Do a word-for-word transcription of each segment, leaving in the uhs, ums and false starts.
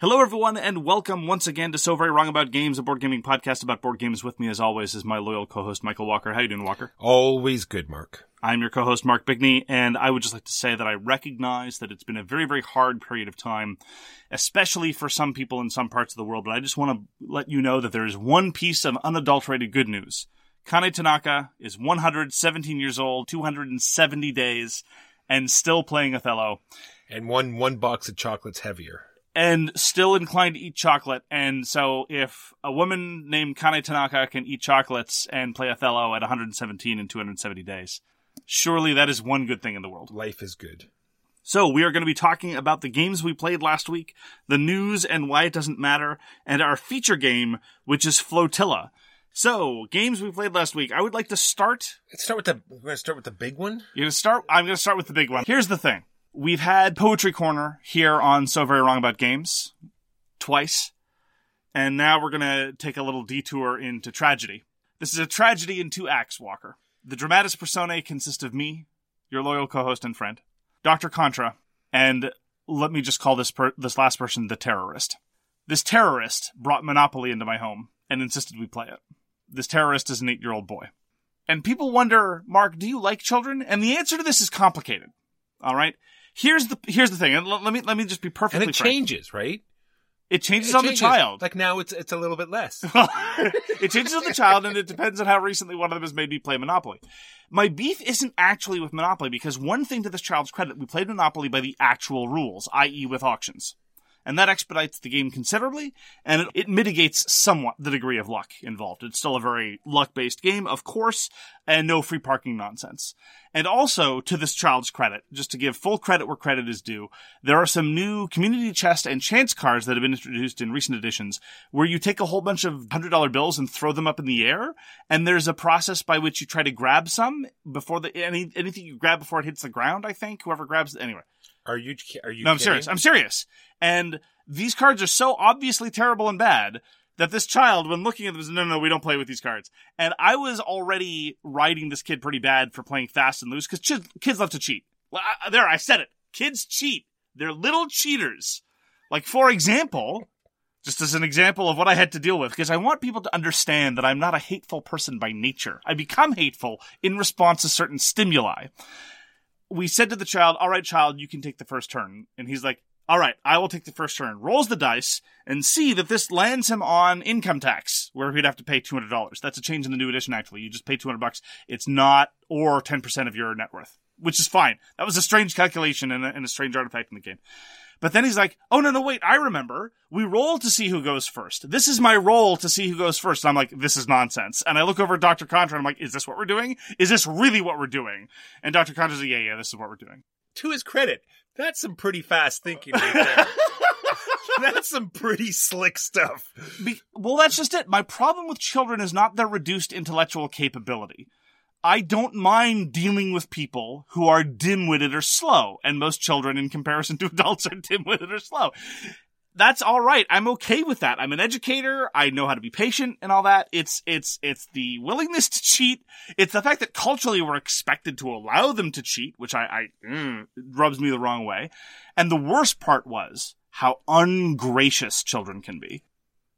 Hello everyone, and welcome once again to So Very Wrong About Games, a board gaming podcast about board games. With me as always is my loyal co-host Michael Walker. How you doing, Walker? Always good, Mark. I'm your co-host Mark Bigney, and I would just like to say that I recognize that it's been a very, very hard period of time, especially for some people in some parts of the world, but I just want to let you know that there is one piece of unadulterated good news. Kane Tanaka is one hundred seventeen years old, two hundred seventy days, and still playing Othello. And won one box of chocolates heavier. And still inclined to eat chocolate. And so if a woman named Kane Tanaka can eat chocolates and play Othello at one hundred seventeen and two hundred seventy days, surely that is one good thing in the world. Life is good. So we are going to be talking about the games we played last week, the news and why it doesn't matter, and our feature game, which is Flotilla. So, games we played last week. I would like to start... Let's start with the... We're going to start with the big one? You're going to start... I'm going to start with the big one. Here's the thing. We've had Poetry Corner here on So Very Wrong About Games twice, and now we're going to take a little detour into tragedy. This is a tragedy in two acts, Walker. The dramatis personae consist of me, your loyal co-host and friend, Doctor Contra, and let me just call this per- this last person the terrorist. This terrorist brought Monopoly into my home and insisted we play it. This terrorist is an eight-year-old boy. And people wonder, Mark, do you like children? And the answer to this is complicated, all right? Here's the here's the thing, and let me let me just be perfectly frank. And it frank. changes, right? It changes it on changes. the child. Like now, it's it's a little bit less. It changes on the child, and it depends on how recently one of them has made me play Monopoly. My beef isn't actually with Monopoly, because one thing to this child's credit, we played Monopoly by the actual rules, that is, with auctions, and that expedites the game considerably, and it, it mitigates somewhat the degree of luck involved. It's still a very luck-based game, of course, and no free parking nonsense. And also, to this child's credit, just to give full credit where credit is due, there are some new community chest and chance cards that have been introduced in recent editions where you take a whole bunch of one hundred dollar bills and throw them up in the air, and there's a process by which you try to grab some before the any anything you grab before it hits the ground, I think. Whoever grabs it, anyway. Are you Are you? No, I'm kidding? serious. I'm serious. And these cards are so obviously terrible and bad that this child, when looking at them, says, no, no, no, we don't play with these cards. And I was already riding this kid pretty bad for playing fast and loose, because ch- kids love to cheat. Well, I, there, I said it. Kids cheat. They're little cheaters. Like, for example, just as an example of what I had to deal with, because I want people to understand that I'm not a hateful person by nature. I become hateful in response to certain stimuli. We said to the child, all right, child, you can take the first turn. And he's like, all right, I will take the first turn. Rolls the dice and see that this lands him on income tax, where he'd have to pay two hundred dollars. That's a change in the new edition, actually. You just pay two hundred bucks. It's not, or ten percent of your net worth, which is fine. That was a strange calculation and a, and a strange artifact in the game. But then he's like, oh, no, no, wait, I remember. We roll to see who goes first. This is my roll to see who goes first. And I'm like, this is nonsense. And I look over at Doctor Contra and I'm like, is this what we're doing? Is this really what we're doing? And Doctor Contra's like, yeah, yeah, this is what we're doing. To his credit, that's some pretty fast thinking right there. That's some pretty slick stuff. Be- well, that's just it. My problem with children is not their reduced intellectual capability. I don't mind dealing with people who are dim-witted or slow, and most children in comparison to adults are dim-witted or slow. That's all right. I'm okay with that. I'm an educator. I know how to be patient and all that. It's it's it's the willingness to cheat. It's the fact that culturally we're expected to allow them to cheat, which I, I mm, rubs me the wrong way. And the worst part was how ungracious children can be.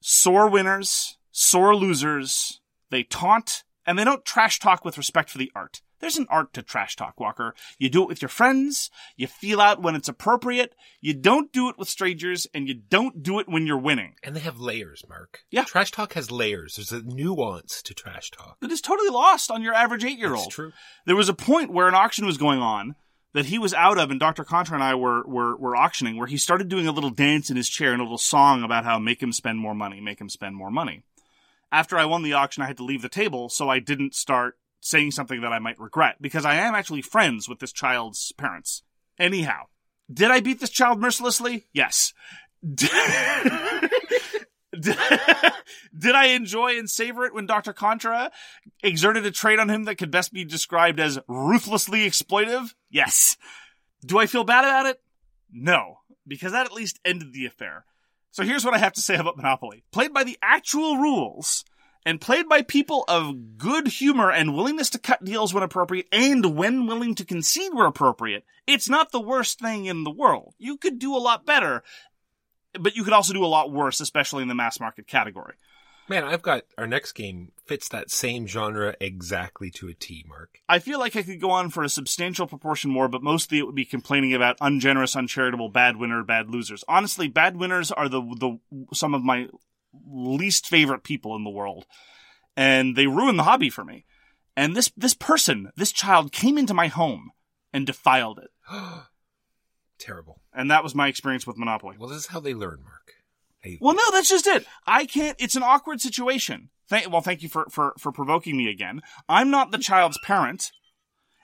Sore winners, sore losers. They taunt, and they don't trash talk with respect for the art. There's an art to trash talk, Walker. You do it with your friends. You feel out when it's appropriate. You don't do it with strangers, and you don't do it when you're winning. And they have layers, Mark. Yeah. Trash talk has layers. There's a nuance to trash talk that is totally lost on your average eight-year-old. That's true. There was a point where an auction was going on that he was out of, and Doctor Contra and I were, were, were auctioning, where he started doing a little dance in his chair and a little song about how make him spend more money, make him spend more money. After I won the auction, I had to leave the table, so I didn't start saying something that I might regret, because I am actually friends with this child's parents. Anyhow, did I beat this child mercilessly? Yes. Did I enjoy and savor it when Doctor Contra exerted a trait on him that could best be described as ruthlessly exploitive? Yes. Do I feel bad about it? No, because that at least ended the affair. So here's what I have to say about Monopoly. Played by the actual rules, and played by people of good humor and willingness to cut deals when appropriate, and when willing to concede where appropriate, it's not the worst thing in the world. You could do a lot better, but you could also do a lot worse, especially in the mass market category. Man, I've got our next game fits that same genre exactly to a T, Mark. I feel like I could go on for a substantial proportion more, but mostly it would be complaining about ungenerous, uncharitable, bad winner, bad losers. Honestly, bad winners are the the some of my least favorite people in the world, and they ruin the hobby for me. And this this person, this child, came into my home and defiled it. Terrible. And that was my experience with Monopoly. Well, this is how they learn, Mark. Hey. Well, no, that's just it. I can't. It's an awkward situation. Thank, well, thank you for, for, for provoking me again. I'm not the child's parent.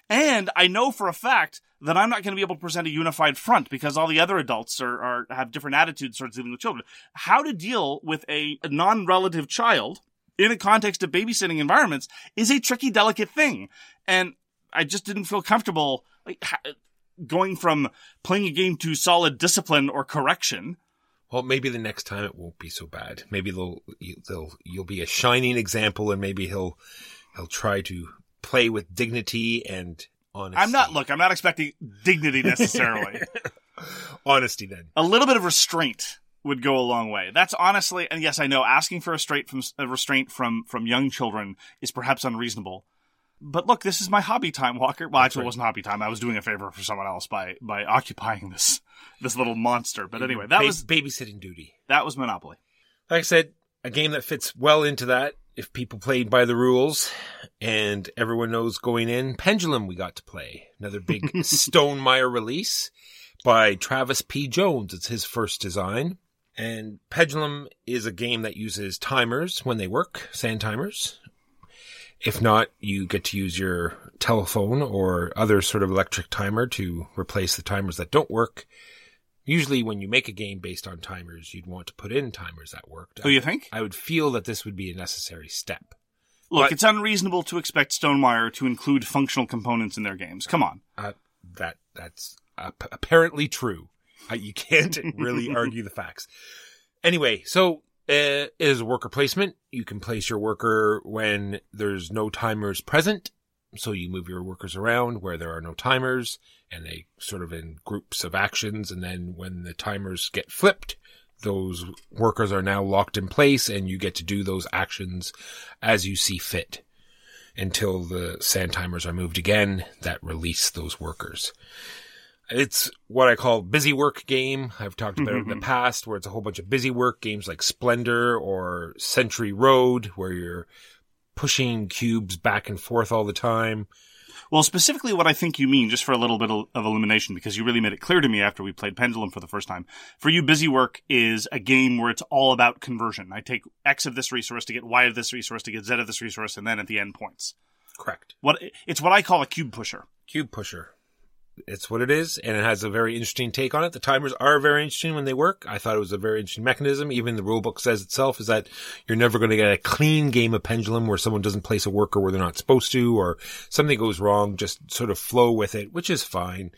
And I know for a fact that I'm not going to be able to present a unified front because all the other adults are, are have different attitudes towards dealing with children. How to deal with a, a non-relative child in a context of babysitting environments is a tricky, delicate thing. And I just didn't feel comfortable like going from playing a game to solid discipline or correction. Well, maybe the next time it won't be so bad. Maybe they'll, they'll, you'll be a shining example, and maybe he'll, he'll try to play with dignity and honesty. I'm not, look, I'm not expecting dignity necessarily. Honesty, then. A little bit of restraint would go a long way. That's honestly, and yes, I know asking for a restraint from, a restraint from, from young children is perhaps unreasonable. But look, this is my hobby time, Walker. Well, actually, it wasn't hobby time. I was doing a favor for someone else by by occupying this this little monster. But anyway, that ba- was... babysitting duty. That was Monopoly. Like I said, a game that fits well into that, if people played by the rules, and everyone knows going in. Pendulum we got to play. Another big Stonemaier release by Travis P. Jones. It's his first design. And Pendulum is a game that uses timers when they work, sand timers. If not, you get to use your telephone or other sort of electric timer to replace the timers that don't work. Usually when you make a game based on timers, you'd want to put in timers that worked. Oh, you think? I would feel that this would be a necessary step. Look, but it's unreasonable to expect Stonemaier to include functional components in their games. Come on. Uh, that That's uh, p- apparently true. Uh, you can't really argue the facts. Anyway, so... It is worker placement. You can place your worker when there's no timers present. So you move your workers around where there are no timers, and they sort of in groups of actions. And then when the timers get flipped, those workers are now locked in place, and you get to do those actions as you see fit until the sand timers are moved again that release those workers. It's what I call busy work game. I've talked about mm-hmm. it in the past, where it's a whole bunch of busy work games like Splendor or Century Road, where you're pushing cubes back and forth all the time. Well, specifically what I think you mean, just for a little bit of illumination, because you really made it clear to me after we played Pendulum for the first time. For you, Busy Work is a game where it's all about conversion. I take X of this resource to get Y of this resource to get Z of this resource, and then at the end, points. Correct. What It's what I call a cube pusher. Cube pusher. It's what it is, and it has a very interesting take on it. The timers are very interesting when they work. I thought it was a very interesting mechanism. Even the rule book says itself is that you're never going to get a clean game of Pendulum where someone doesn't place a worker where they're not supposed to, or something goes wrong. Just sort of flow with it, which is fine.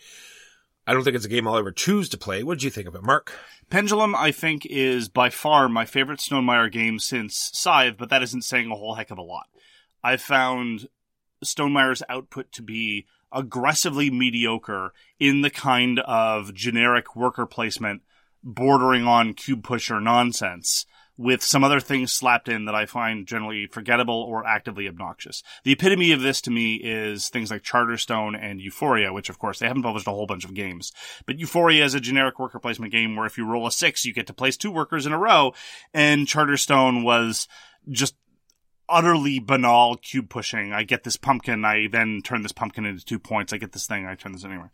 I don't think it's a game I'll ever choose to play. What did you think of it, Mark? Pendulum, I think, is by far my favorite Stonemaier game since Scythe, but that isn't saying a whole heck of a lot. I found Stonemaire's output to be aggressively mediocre in the kind of generic worker placement bordering on cube pusher nonsense, with some other things slapped in that I find generally forgettable or actively obnoxious. The epitome of this to me is things like Charterstone and Euphoria, which, of course, they haven't published a whole bunch of games. But Euphoria is a generic worker placement game where if you roll a six, you get to place two workers in a row, and Charterstone was just utterly banal cube pushing. I get this pumpkin, I then turn this pumpkin into two points. I get this thing, I turn this anyway.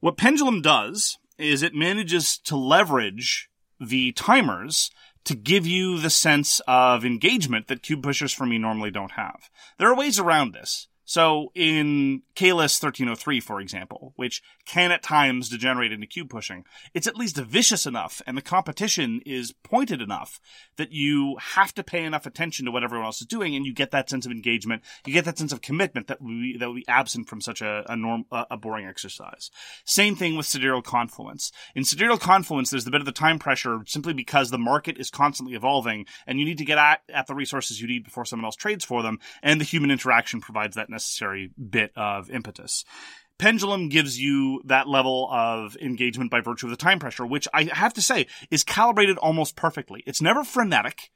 What Pendulum does is it manages to leverage the timers to give you the sense of engagement that cube pushers for me normally don't have. There are ways around this. So in Kalis thirteen oh three, for example, which can at times degenerate into cube pushing, it's at least vicious enough and the competition is pointed enough that you have to pay enough attention to what everyone else is doing, and you get that sense of engagement, you get that sense of commitment that would be, that would be absent from such a, a, norm, a boring exercise. Same thing with Sidereal Confluence. In Sidereal Confluence, there's the bit of the time pressure simply because the market is constantly evolving and you need to get at, at the resources you need before someone else trades for them, and the human interaction provides that necessary necessary bit of impetus. Pendulum gives you that level of engagement by virtue of the time pressure, which I have to say is calibrated almost perfectly. It's never frenetic.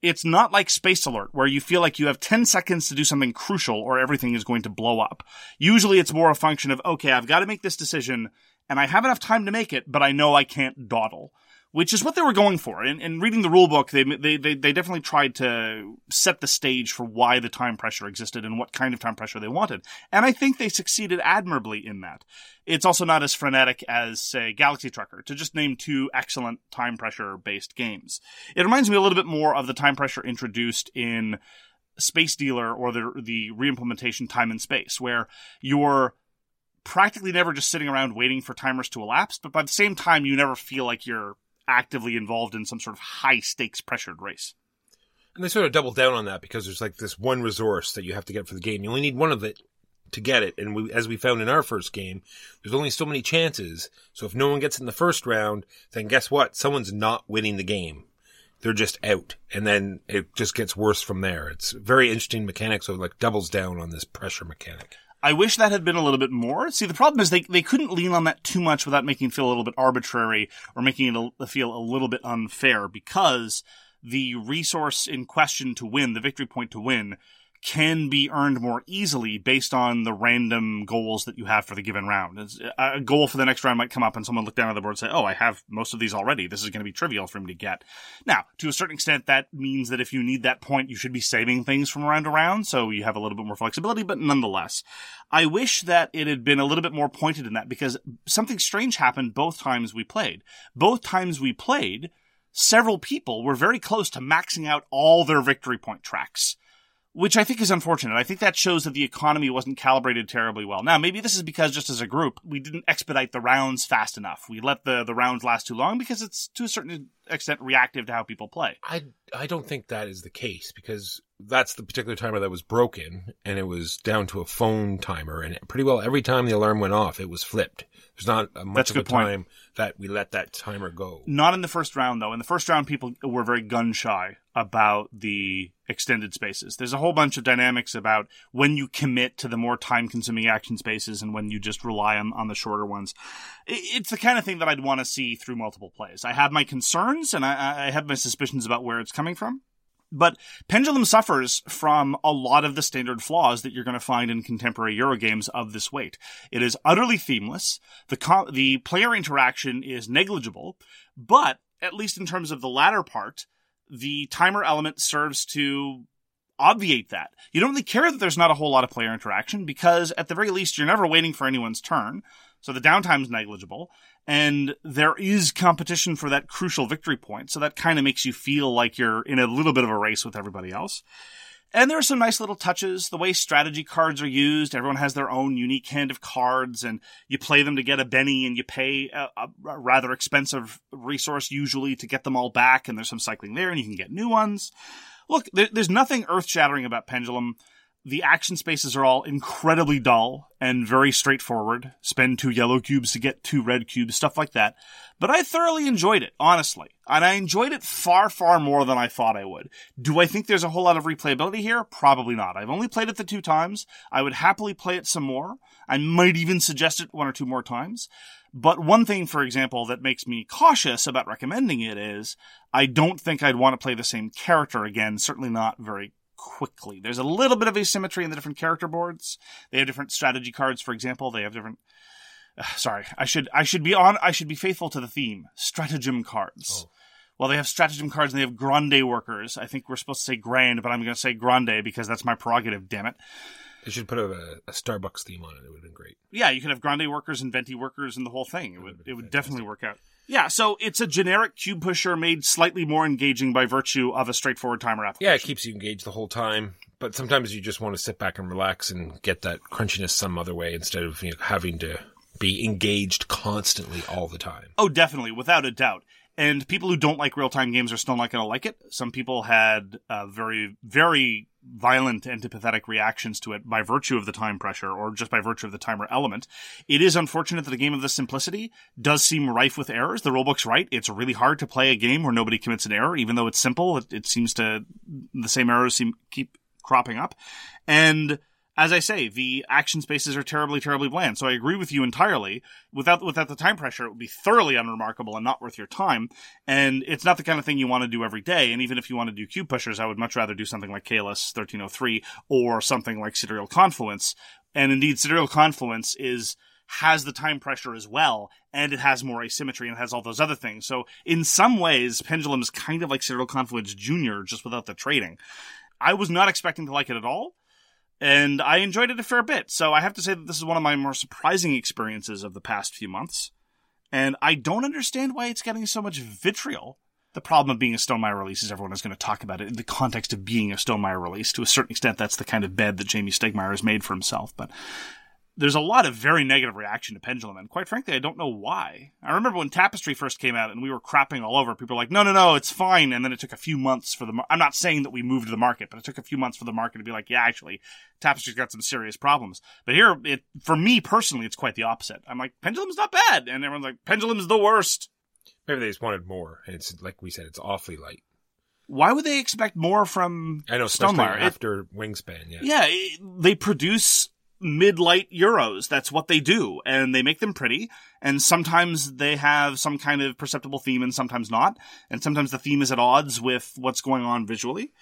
It's not like Space Alert, where you feel like you have ten seconds to do something crucial or everything is going to blow up. Usually it's more a function of, okay, I've got to make this decision, and I have enough time to make it, but I know I can't dawdle. Which is what they were going for. In, in reading the rule book, they, they they they definitely tried to set the stage for why the time pressure existed and what kind of time pressure they wanted. And I think they succeeded admirably in that. It's also not as frenetic as, say, Galaxy Trucker, to just name two excellent time pressure-based games. It reminds me a little bit more of the time pressure introduced in Space Dealer, or the, the reimplementation Time and Space, where you're practically never just sitting around waiting for timers to elapse, but by the same time, you never feel like you're actively involved in some sort of high-stakes pressured race. And they sort of double down on that, because there's like this one resource that you have to get for the game. You only need one of it to get it. And we, as we found in our first game, there's only so many chances. So if no one gets it in the first round, then guess what? Someone's not winning the game. They're just out. And then it just gets worse from there. It's very interesting mechanic, so it like doubles down on this pressure mechanic. I wish that had been a little bit more. See, the problem is they, they couldn't lean on that too much without making it feel a little bit arbitrary or making it a, feel a little bit unfair, because the resource in question to win, the victory point to win, can be earned more easily based on the random goals that you have for the given round. It's, a goal for the next round might come up and someone look down at the board and say, oh, I have most of these already. This is going to be trivial for me to get. Now, to a certain extent, that means that if you need that point, you should be saving things from round to round, so you have a little bit more flexibility, but nonetheless. I wish that it had been a little bit more pointed in that, because something strange happened both times we played. Both times we played, several people were very close to maxing out all their victory point tracks, which I think is unfortunate. I think that shows that the economy wasn't calibrated terribly well. Now, maybe this is because, just as a group, we didn't expedite the rounds fast enough. We let the, the rounds last too long, because it's, to a certain extent, reactive to how people play. I, I don't think that is the case, because that's the particular timer that was broken, and it was down to a phone timer, and pretty well every time the alarm went off, it was flipped. There's not a much of a time point that we let that timer go. Not in the first round, though. In the first round, people were very gun-shy about the extended spaces. There's a whole bunch of dynamics about when you commit to the more time-consuming action spaces and when you just rely on, on the shorter ones. It's the kind of thing that I'd want to see through multiple plays. I have my concerns, and I, I have my suspicions about where it's coming from. But Pendulum suffers from a lot of the standard flaws that you're going to find in contemporary Eurogames of this weight. It is utterly themeless. The co- the player interaction is negligible, but at least in terms of the latter part, the timer element serves to obviate that. You don't really care that there's not a whole lot of player interaction, because at the very least, you're never waiting for anyone's turn, so the downtime's negligible, and there is competition for that crucial victory point, so that kind of makes you feel like you're in a little bit of a race with everybody else. And there are some nice little touches, the way strategy cards are used. Everyone has their own unique hand of cards, and you play them to get a penny, and you pay a, a rather expensive resource usually to get them all back, and there's some cycling there, and you can get new ones. Look, there, there's nothing earth-shattering about Pendulum. The action spaces are all incredibly dull and very straightforward. Spend two yellow cubes to get two red cubes, stuff like that. But I thoroughly enjoyed it, honestly. And I enjoyed it far, far more than I thought I would. Do I think there's a whole lot of replayability here? Probably not. I've only played it the two times. I would happily play it some more. I might even suggest it one or two more times. But one thing, for example, that makes me cautious about recommending it is I don't think I'd want to play the same character again, certainly not very quickly. There's a little bit of asymmetry in the different character boards. They have different strategy cards, for example. They have different... Sorry, I should I should be on I should be faithful to the theme. Stratagem cards. Oh. Well, they have stratagem cards and they have grande workers. I think we're supposed to say grand, but I'm going to say grande because that's my prerogative, damn it. They should put a, a Starbucks theme on it. It would have been great. Yeah, you could have grande workers and venti workers and the whole thing. It would it would definitely work out. Yeah, so it's a generic cube pusher made slightly more engaging by virtue of a straightforward timer application. Yeah, it keeps you engaged the whole time, but sometimes you just want to sit back and relax and get that crunchiness some other way instead of, you know, having to be engaged constantly all the time. Oh, definitely, without a doubt. And people who don't like real-time games are still not going to like it. Some people had uh, very, very violent, antipathetic reactions to it by virtue of the time pressure or just by virtue of the timer element. It is unfortunate that a game of this simplicity does seem rife with errors. The rulebook's right. It's really hard to play a game where nobody commits an error. Even though it's simple, it, it seems to... The same errors seem keep cropping up. And... As I say, the action spaces are terribly, terribly bland. So I agree with you entirely. Without without the time pressure, it would be thoroughly unremarkable and not worth your time. And it's not the kind of thing you want to do every day. And even if you want to do cube pushers, I would much rather do something like Kalis thirteen oh three or something like Sidereal Confluence. And indeed, Sidereal Confluence is... has the time pressure as well, and it has more asymmetry, and it has all those other things. So in some ways, Pendulum is kind of like Sidereal Confluence Junior, just without the trading. I was not expecting to like it at all. And I enjoyed it a fair bit. So I have to say that this is one of my more surprising experiences of the past few months. And I don't understand why it's getting so much vitriol. The problem of being a Stonemaier release is everyone is going to talk about it in the context of being a Stonemaier release. To a certain extent, that's the kind of bed that Jamie Stegmaier has made for himself. But there's a lot of very negative reaction to Pendulum. And quite frankly, I don't know why. I remember when Tapestry first came out and we were crapping all over. People were like, no, no, no, it's fine. And then it took a few months for the... Mar- I'm not saying that we moved the market, but it took a few months for the market to be like, yeah, actually, Tapestry's got some serious problems. But here, it for me personally, it's quite the opposite. I'm like, Pendulum's not bad. And everyone's like, Pendulum's the worst. Maybe they just wanted more. And it's like we said, it's awfully light. Why would they expect more from I know, especially Stonemaier? After it, Wingspan, yeah. Yeah, it, they produce... mid-light Euros. That's what they do. And they make them pretty. And sometimes they have some kind of perceptible theme and sometimes not. And sometimes the theme is at odds with what's going on visually.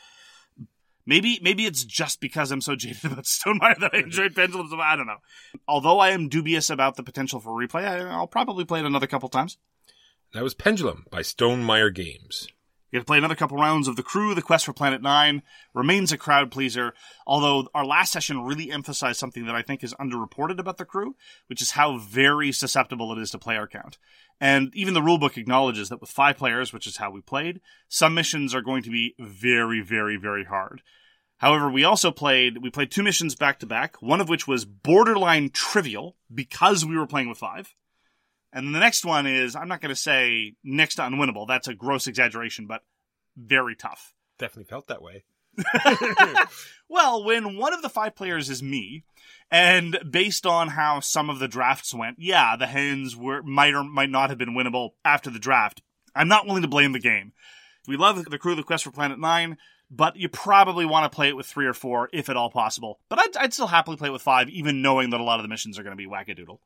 Maybe maybe it's just because I'm so jaded about Stonemaier that I enjoyed Pendulum. I don't know. Although I am dubious about the potential for replay, I'll probably play it another couple times. That was Pendulum by Stonemaier Games. You have to play another couple rounds of The Crew, The Quest for Planet nine. Remains a crowd pleaser, although our last session really emphasized something that I think is underreported about The Crew, which is how very susceptible it is to player count. And even the rulebook acknowledges that with five players, which is how we played, some missions are going to be very, very, very hard. However, we also played, we played two missions back-to-back, one of which was borderline trivial because we were playing with five. And the next one is, I'm not going to say next to unwinnable. That's a gross exaggeration, but very tough. Definitely felt that way. Well, when one of the five players is me, and based on how some of the drafts went, yeah, the hands were might or might not have been winnable after the draft. I'm not willing to blame the game. We love The Crew, The Quest for Planet nine, but you probably want to play it with three or four, if at all possible. But I'd, I'd still happily play it with five, even knowing that a lot of the missions are going to be wackadoodle.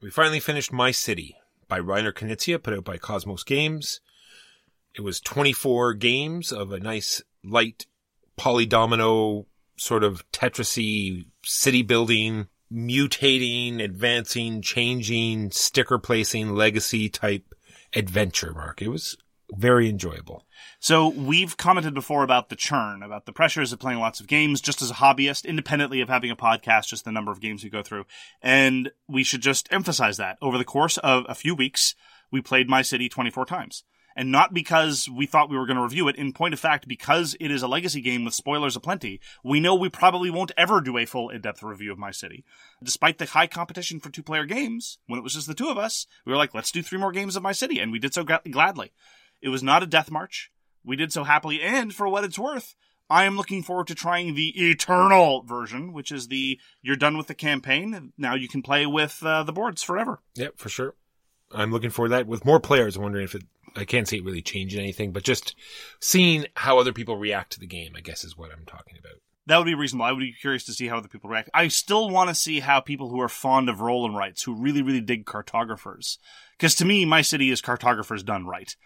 We finally finished My City by Reiner Knizia, put out by Cosmos Games. It was twenty-four games of a nice, light, polydomino, sort of Tetris-y city building, mutating, advancing, changing, sticker placing, legacy type adventure, Mark. It was very enjoyable. So we've commented before about the churn, about the pressures of playing lots of games just as a hobbyist, independently of having a podcast, just the number of games we go through. And we should just emphasize that. Over the course of a few weeks, we played My City twenty-four times. And not because we thought we were going to review it. In point of fact, because it is a legacy game with spoilers aplenty, we know we probably won't ever do a full in-depth review of My City. Despite the high competition for two-player games, when it was just the two of us, we were like, let's do three more games of My City. And we did so gl- gladly. It was not a death march. We did so happily. And for what it's worth, I am looking forward to trying the eternal version, which is the you're done with the campaign. Now you can play with uh, the boards forever. Yep, yeah, for sure. I'm looking forward to that with more players. I'm wondering if it, I can't see it really changing anything, but just seeing how other people react to the game, I guess, is what I'm talking about. That would be reasonable. I would be curious to see how other people react. I still want to see how people who are fond of roll and writes, who really, really dig cartographers. Because to me, My City is cartographers done right.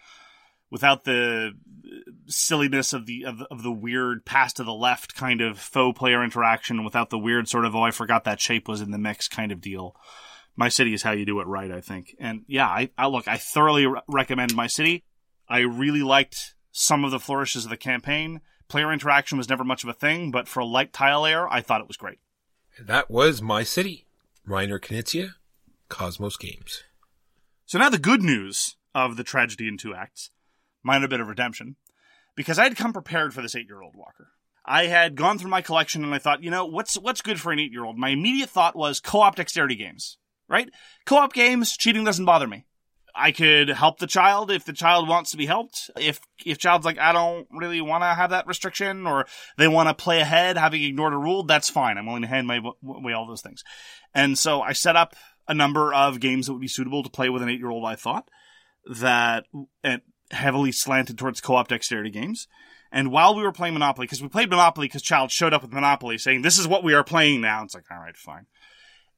Without the silliness of the, of the of the weird pass to the left kind of faux player interaction, without the weird sort of, oh, I forgot that shape was in the mix kind of deal. My City is how you do it right, I think. And yeah, I, I look, I thoroughly re- recommend My City. I really liked some of the flourishes of the campaign. Player interaction was never much of a thing, but for a light tile layer, I thought it was great. And that was My City. Reiner Knizia, Cosmos Games. So now the good news of the tragedy in two acts. Minor bit of redemption, because I had come prepared for this eight-year-old, Walker. I had gone through my collection and I thought, you know, what's what's good for an eight-year-old? My immediate thought was co-op dexterity games, right? Co-op games, cheating doesn't bother me. I could help the child if the child wants to be helped. If if child's like, I don't really want to have that restriction, or they want to play ahead, having ignored a rule, that's fine. I'm willing to hand my way all those things. And so I set up a number of games that would be suitable to play with an eight-year-old, I thought, that... and heavily slanted towards co-op dexterity games. And while we were playing Monopoly, because we played Monopoly because Child showed up with Monopoly saying, this is what we are playing now. It's like, all right, fine.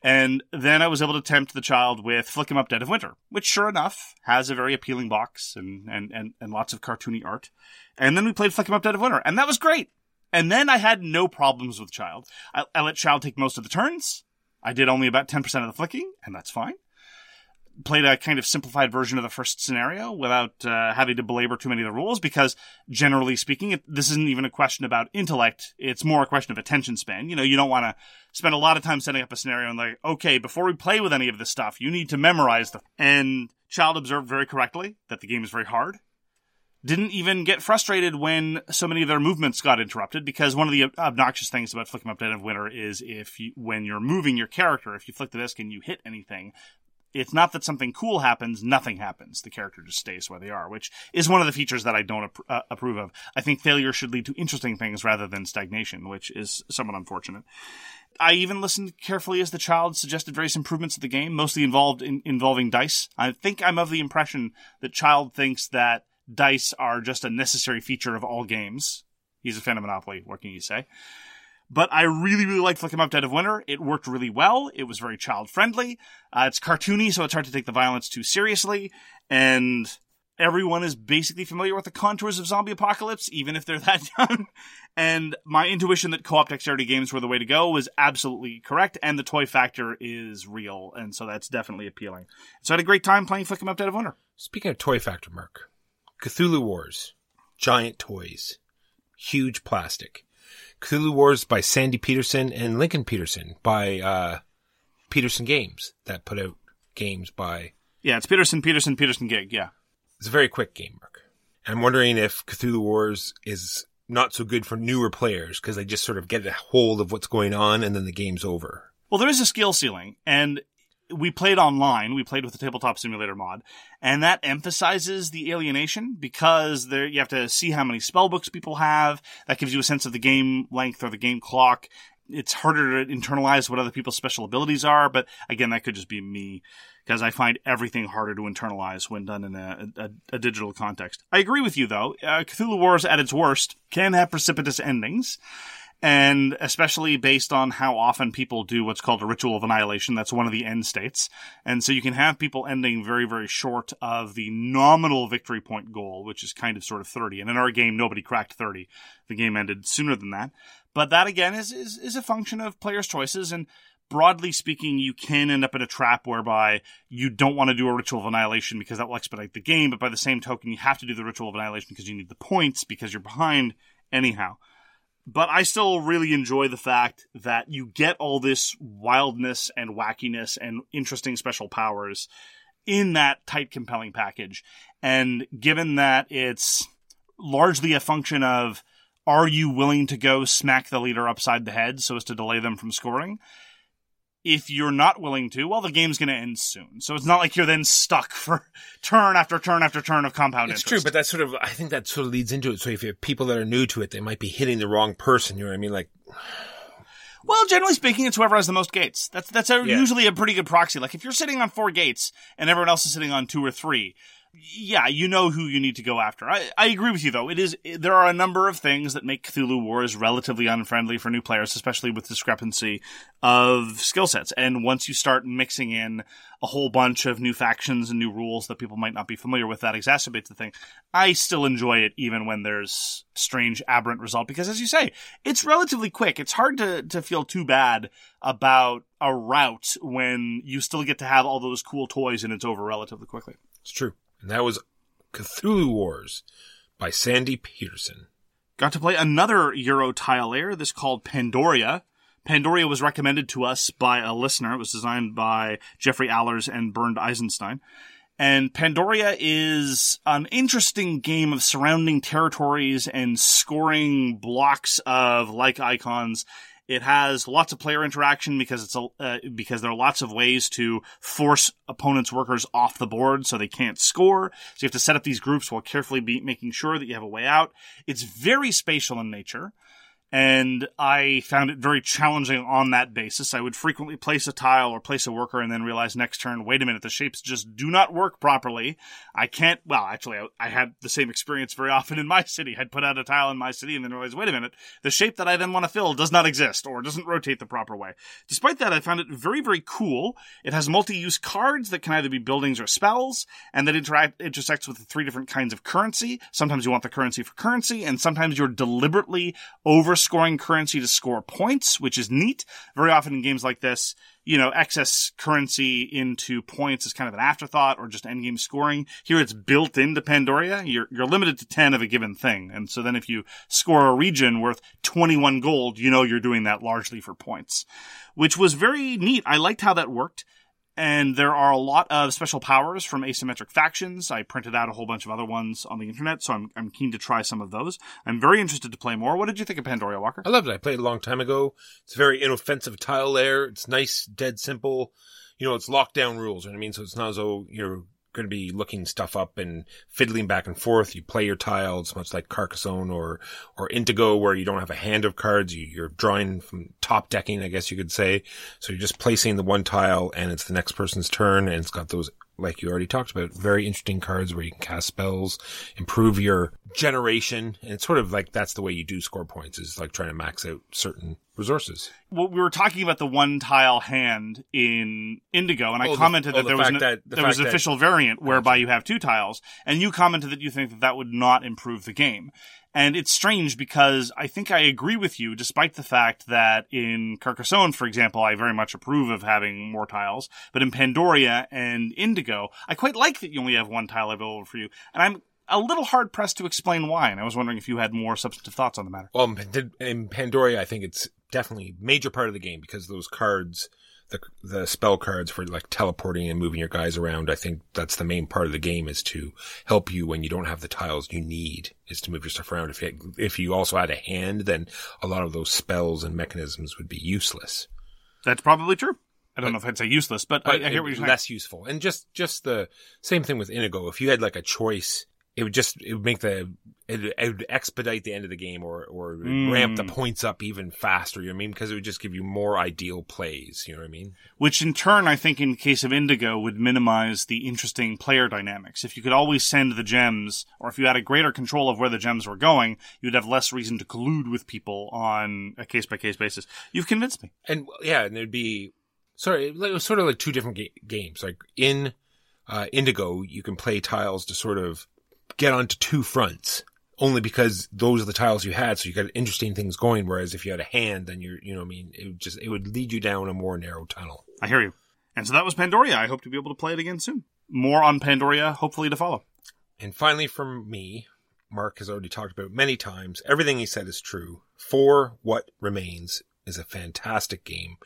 And then I was able to tempt the child with Flick'Em Up, Dead of Winter, which sure enough has a very appealing box and, and, and, and lots of cartoony art. And then we played Flick'Em Up, Dead of Winter, and that was great. And then I had no problems with Child. I, I let Child take most of the turns. I did only about ten percent of the flicking, and that's fine. Played a kind of simplified version of the first scenario without uh, having to belabor too many of the rules, because generally speaking, it, this isn't even a question about intellect. It's more a question of attention span. You know, you don't want to spend a lot of time setting up a scenario and like, okay, before we play with any of this stuff, you need to memorize the... And Child observed very correctly that the game is very hard. Didn't even get frustrated when so many of their movements got interrupted, because one of the obnoxious things about Flick'em Up Dead of Winter is if you, when you're moving your character, if you flick the disc and you hit anything... It's not that something cool happens, nothing happens. The character just stays where they are, which is one of the features that I don't ap- uh, approve of. I think failure should lead to interesting things rather than stagnation, which is somewhat unfortunate. I even listened carefully as the child suggested various improvements to the game, mostly involved in involving dice. I think I'm of the impression that Child thinks that dice are just a necessary feature of all games. He's a fan of Monopoly, what can you say? But I really, really liked Flick'em Up Dead of Winter. It worked really well. It was very child-friendly. Uh, it's cartoony, so it's hard to take the violence too seriously. And everyone is basically familiar with the contours of zombie apocalypse, even if they're that young. And my intuition that co-op dexterity games were the way to go was absolutely correct. And the toy factor is real, and so that's definitely appealing. So I had a great time playing Flick'em Up Dead of Winter. Speaking of toy factor, Mark, Cthulhu Wars. Giant toys. Huge plastic. Cthulhu Wars by Sandy Petersen and Lincoln Petersen by uh, Petersen Games that put out games by... Yeah, it's Petersen, Petersen, Petersen Gig, yeah. It's a very quick game, Mark. I'm wondering if Cthulhu Wars is not so good for newer players because they just sort of get a hold of what's going on and then the game's over. Well, there is a skill ceiling, and we played online. We played with the Tabletop Simulator mod, and that emphasizes the alienation because there you have to see how many spellbooks people have. That gives you a sense of the game length or the game clock. It's harder to internalize what other people's special abilities are, but again, that could just be me because I find everything harder to internalize when done in a, a, a digital context. I agree with you, though. Uh, Cthulhu Wars, at its worst, can have precipitous endings. And especially based on how often people do what's called a ritual of annihilation. That's one of the end states. And so you can have people ending very, very short of the nominal victory point goal, which is kind of sort of thirty. And in our game, nobody cracked thirty. The game ended sooner than that. But that, again, is, is, is a function of players' choices. And broadly speaking, you can end up in a trap whereby you don't want to do a Ritual of Annihilation because that will expedite the game, but by the same token, you have to do the Ritual of Annihilation because you need the points because you're behind anyhow. But I still really enjoy the fact that you get all this wildness and wackiness and interesting special powers in that tight, compelling package. And given that it's largely a function of, are you willing to go smack the leader upside the head so as to delay them from scoring? If you're not willing to, well, the game's going to end soon. So it's not like you're then stuck for turn after turn after turn of compound interest. It's true, but that sort of, I think that sort of leads into it. So if you have people that are new to it, they might be hitting the wrong person. You know what I mean? Like, well, generally speaking, it's whoever has the most gates. That's that's a, yeah. usually a pretty good proxy. Like if you're sitting on four gates and everyone else is sitting on two or three, yeah, you know who you need to go after. I, I agree with you, though. It is there are a number of things that make Cthulhu Wars relatively unfriendly for new players, especially with discrepancy of skill sets. And once you start mixing in a whole bunch of new factions and new rules that people might not be familiar with, that exacerbates the thing. I still enjoy it even when there's strange, aberrant result, because as you say, it's relatively quick. It's hard to, to feel too bad about a route when you still get to have all those cool toys and it's over relatively quickly. It's true. And that was Cthulhu Wars by Sandy Petersen. Got to play another Euro tile layer, this called Pandoria. Pandoria was recommended to us by a listener. It was designed by Jeffrey Allers and Bernd Eisenstein. And Pandoria is an interesting game of surrounding territories and scoring blocks of like icons. It has lots of player interaction because it's a, uh, because there are lots of ways to force opponents' workers off the board so they can't score. So you have to set up these groups while carefully be making sure that you have a way out. It's very spatial in nature, and I found it very challenging on that basis. I would frequently place a tile or place a worker and then realize next turn, wait a minute, the shapes just do not work properly. I can't, well, actually, I, I had the same experience very often in My City. I'd put out a tile in My City and then realize, wait a minute, the shape that I then want to fill does not exist or doesn't rotate the proper way. Despite that, I found it very, very cool. It has multi-use cards that can either be buildings or spells, and that interact intersects with the three different kinds of currency. Sometimes you want the currency for currency, and sometimes you're deliberately overscoring currency to score points, which is neat. Very often in games like this, you know, excess currency into points is kind of an afterthought or just endgame scoring. Here it's built into Pandoria. You're, you're limited to ten of a given thing. And so then if you score a region worth twenty-one gold, you know you're doing that largely for points, which was very neat. I liked how that worked. And there are a lot of special powers from asymmetric factions. I printed out a whole bunch of other ones on the internet, so I'm I'm keen to try some of those. I'm very interested to play more. What did you think of Pandoria, Walker? I loved it. I played it a long time ago. It's a very inoffensive tile layer. It's nice, dead simple. You know, it's lockdown rules, you know what I mean? So it's not as though you're going to be looking stuff up and fiddling back and forth. You play your tiles, much like Carcassonne or or Indigo, where you don't have a hand of cards. You, you're drawing from top decking, I guess you could say. So you're just placing the one tile, and it's the next person's turn, and it's got those, like you already talked about, very interesting cards where you can cast spells, improve your generation, and it's sort of like that's the way you do score points, is like trying to max out certain resources. Well, we were talking about the one tile hand in Indigo, and oh, I commented the, oh, that there the was an, that, the there was an official that, variant whereby you have two tiles, and you commented that you think that that would not improve the game. And it's strange because I think I agree with you, despite the fact that in Carcassonne, for example, I very much approve of having more tiles. But in Pandoria and Indigo, I quite like that you only have one tile available for you. And I'm a little hard-pressed to explain why, and I was wondering if you had more substantive thoughts on the matter. Well, in Pandoria, I think it's definitely a major part of the game because those cards... The, the spell cards for like teleporting and moving your guys around, I think that's the main part of the game, is to help you when you don't have the tiles you need, is to move your stuff around. If you, had, if you also had a hand, then a lot of those spells and mechanisms would be useless. That's probably true. I don't but, know if I'd say useless, but, but I, I hear what you're saying. Less useful. And just, just the same thing with Indigo. If you had like a choice, it would just, it would make the, it, it would expedite the end of the game or, or mm. ramp the points up even faster, you know what I mean? Because it would just give you more ideal plays, you know what I mean? Which in turn, I think in the case of Indigo, would minimize the interesting player dynamics. If you could always send the gems, or if you had a greater control of where the gems were going, you'd have less reason to collude with people on a case-by-case basis. You've convinced me. And yeah, and there'd be, sorry, it was sort of like two different ga- games. Like in uh, Indigo, you can play tiles to sort of get onto two fronts. only because those are the tiles you had, so you got interesting things going. Whereas if you had a hand, then you're, you know, I mean, it would just, it would lead you down a more narrow tunnel. I hear you. And so that was Pandoria. I hope to be able to play it again soon. More on Pandoria, hopefully, to follow. And finally, from me, Mark has already talked about it many times. Everything he said is true. For What Remains is a fantastic game.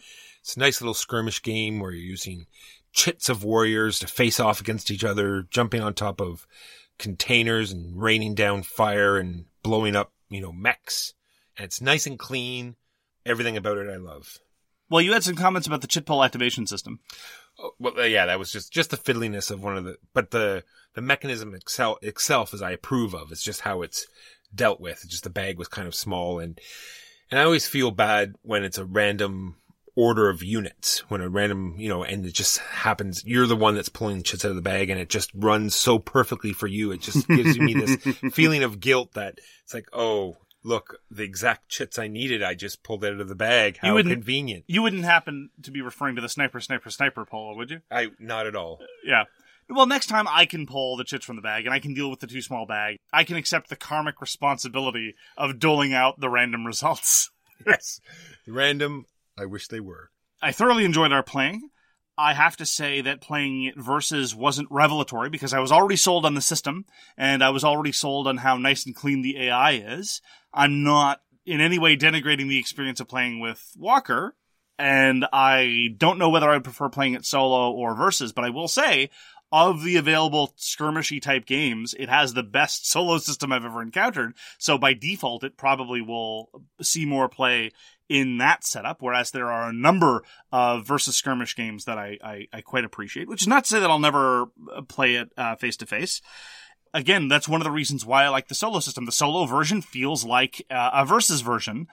It's a nice little skirmish game where you're using chits of warriors to face off against each other, jumping on top of containers and raining down fire and blowing up, you know, mechs. And it's nice and clean. Everything about it I love. Well, you had some comments about the chit pull activation system. Oh, well, yeah, that was just, just the fiddliness of one of the... But the, the mechanism excel, itself is I approve of. It's just how it's dealt with. It's just the bag was kind of small. And, and I always feel bad when it's a random order of units, when a random, you know, and it just happens. You're the one that's pulling chits out of the bag and it just runs so perfectly for you. It just gives me this feeling of guilt that it's like, oh... Look, the exact chits I needed, I just pulled out of the bag. How you convenient. You wouldn't happen to be referring to the sniper, sniper, sniper pull, would you? I Not at all. Uh, yeah. Well, next time I can pull the chits from the bag, and I can deal with the too small bag. I can accept the karmic responsibility of doling out the random results. Yes. Random, I wish they were. I thoroughly enjoyed our playing. I have to say that playing it versus wasn't revelatory because I was already sold on the system, and I was already sold on how nice and clean the A I is. I'm not in any way denigrating the experience of playing with Walker, and I don't know whether I'd prefer playing it solo or versus, but I will say, of the available skirmishy type games, it has the best solo system I've ever encountered, so by default it probably will see more play in that setup, whereas there are a number of versus skirmish games that I, I, I quite appreciate, which is not to say that I'll never play it uh, face-to-face. Again, that's one of the reasons why I like the solo system. The solo version feels like uh, a versus version,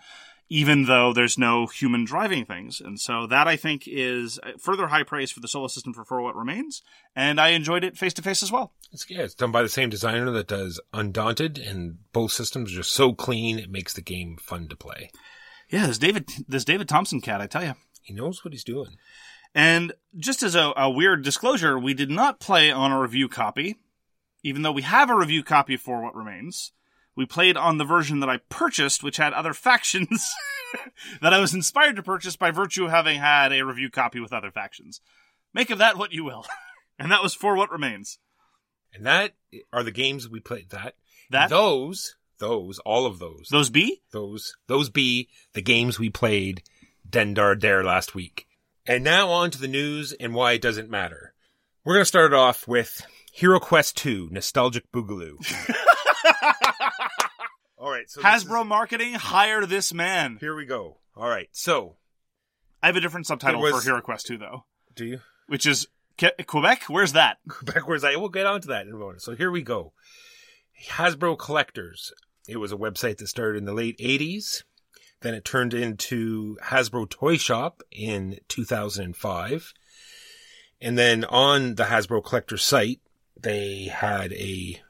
even though there's no human driving things. And so that, I think, is further high praise for the solo system for For What Remains, and I enjoyed it face-to-face as well. It's, yeah, it's done by the same designer that does Undaunted, and both systems are just so clean, it makes the game fun to play. Yeah, this David this David Thompson cat, I tell you. He knows what he's doing. And just as a, a weird disclosure, we did not play on a review copy, even though we have a review copy for What Remains. We played on the version that I purchased, which had other factions that I was inspired to purchase by virtue of having had a review copy with other factions. Make of that what you will. And that was For What Remains. And that are the games we played. That, that? Those... Those, all of those. Those be? Those, those be the games we played Dendar Dare last week. And now on to the news and why it doesn't matter. We're going to start it off with HeroQuest two, Nostalgic Boogaloo. All right. So Hasbro is... marketing, hire this man. Here we go. All right. So. I have a different subtitle was... for HeroQuest two, though. Do you? Which is Ke- Quebec? Where's that? Quebec, where's that? We'll get onto that in a moment. So here we go. Hasbro Collectors. It was a website that started in the late eighties. Then it turned into Hasbro Toy Shop in two thousand five. And then on the Hasbro Collector site, they had a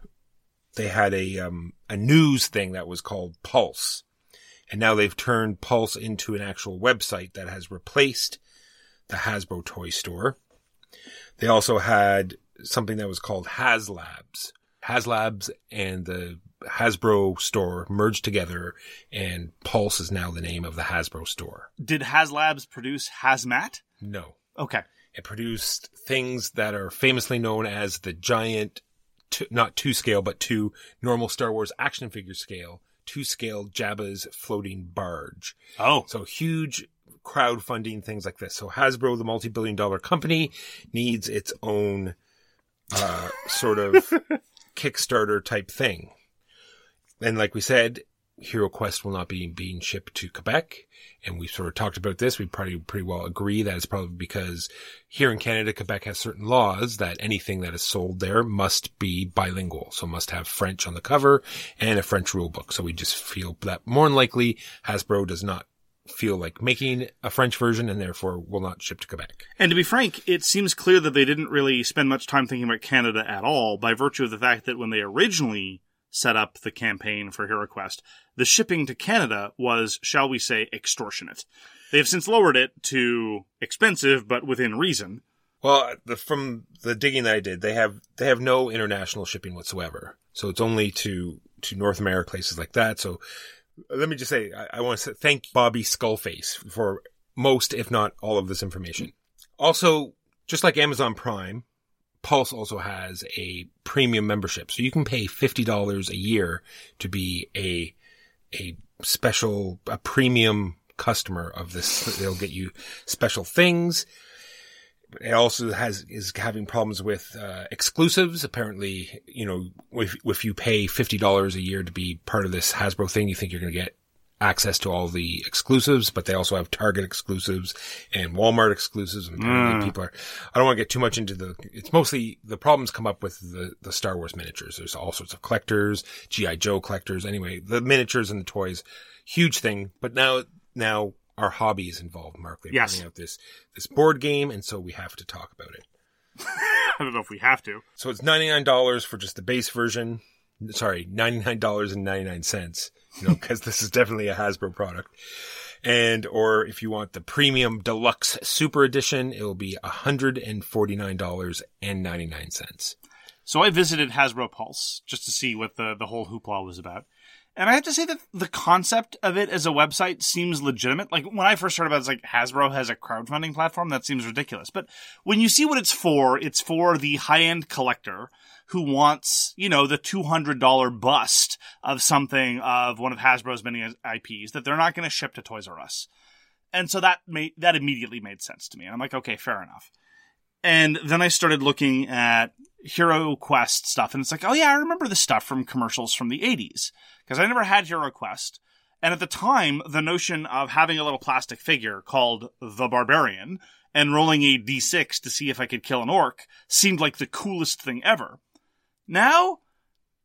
they had a um, a news thing that was called Pulse. And now they've turned Pulse into an actual website that has replaced the Hasbro Toy Store. They also had something that was called HasLabs. HasLabs and the Hasbro store merged together, and Pulse is now the name of the Hasbro store. Did HasLabs produce Hazmat? No. Okay. It produced things that are famously known as the giant, two, not two scale, but two normal Star Wars action figure scale, two scale Jabba's floating barge. Oh. So huge crowdfunding things like this. So Hasbro, the multi-billion dollar company, needs its own uh, sort of... Kickstarter type thing. And like we said, HeroQuest will not be being shipped to Quebec. And we sort of talked about this. We probably pretty well agree that it's probably because here in Canada, Quebec has certain laws that anything that is sold there must be bilingual. So must have French on the cover and a French rule book. So we just feel that more than likely Hasbro does not feel like making a French version and therefore will not ship to Quebec. And to be frank, it seems clear that they didn't really spend much time thinking about Canada at all by virtue of the fact that when they originally set up the campaign for HeroQuest, the shipping to Canada was, shall we say, extortionate. They have since lowered it to expensive, but within reason. Well, the, from the digging that I did, they have they have no international shipping whatsoever. So it's only to to North America, places like that. So let me just say, I, I want to thank Bobby Skullface for most, if not all, of this information. Also, just like Amazon Prime, Pulse also has a premium membership. So you can pay fifty dollars a year to be a a special, a premium customer of this. They'll get you special things. It also has is having problems with uh, exclusives. Apparently, you know, if, if you pay fifty dollars a year to be part of this Hasbro thing, you think you're going to get access to all the exclusives, but they also have Target exclusives and Walmart exclusives. And mm. people are, I don't want to get too much into the, it's mostly the problems come up with the, the Star Wars miniatures. There's all sorts of collectors, G I. Joe collectors. Anyway, the miniatures and the toys, huge thing. But now, now our hobby is involved, Mark. They're yes. bringing out this, this board game. And so we have to talk about it. I don't know if we have to. So it's ninety-nine dollars for just the base version. Sorry, ninety-nine dollars and ninety-nine cents. You know, because this is definitely a Hasbro product. And, or if you want the premium deluxe super edition, it will be one hundred forty-nine dollars and ninety-nine cents. So I visited Hasbro Pulse just to see what the, the whole hoopla was about. And I have to say that the concept of it as a website seems legitimate. Like, when I first heard about it, it's like Hasbro has a crowdfunding platform. That seems ridiculous. But when you see what it's for, it's for the high-end collector who wants, you know, the two hundred dollars bust of something of one of Hasbro's many I Ps that they're not going to ship to Toys R Us. And so that made, that immediately made sense to me. And I'm like, okay, fair enough. And then I started looking at HeroQuest stuff, and it's like, oh yeah, I remember this stuff from commercials from the eighties, because I never had HeroQuest. And at the time, the notion of having a little plastic figure called the Barbarian and rolling a D six to see if I could kill an orc seemed like the coolest thing ever. Now,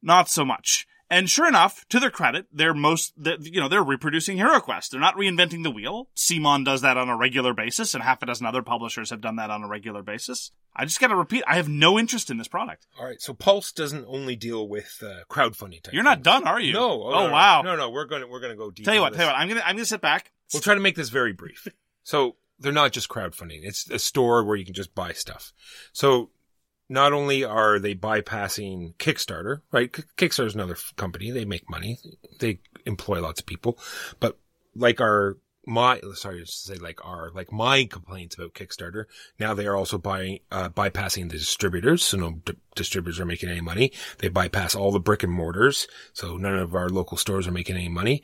not so much. And sure enough, to their credit, they're most, they're, you know, they're reproducing HeroQuest. They're not reinventing the wheel. Simon does that on a regular basis, and half a dozen other publishers have done that on a regular basis. I just got to repeat, I have no interest in this product. All right, so Pulse doesn't only deal with uh, crowdfunding type. You're not things. Done, are you? No. Oh, oh no, wow. No, no, we're going to we're going to go deep. Tell you what, this. tell you what, I'm going to I'm going to sit back. We'll try to make this very brief. So, they're not just crowdfunding. It's a store where you can just buy stuff. So, not only are they bypassing Kickstarter, right? Kickstarter is another f- company. They make money. They employ lots of people. But like our, my, sorry to say like our, like my complaints about Kickstarter, now they are also buying, uh, bypassing the distributors. So no d- distributors are making any money. They bypass all the brick and mortars. So none of our local stores are making any money.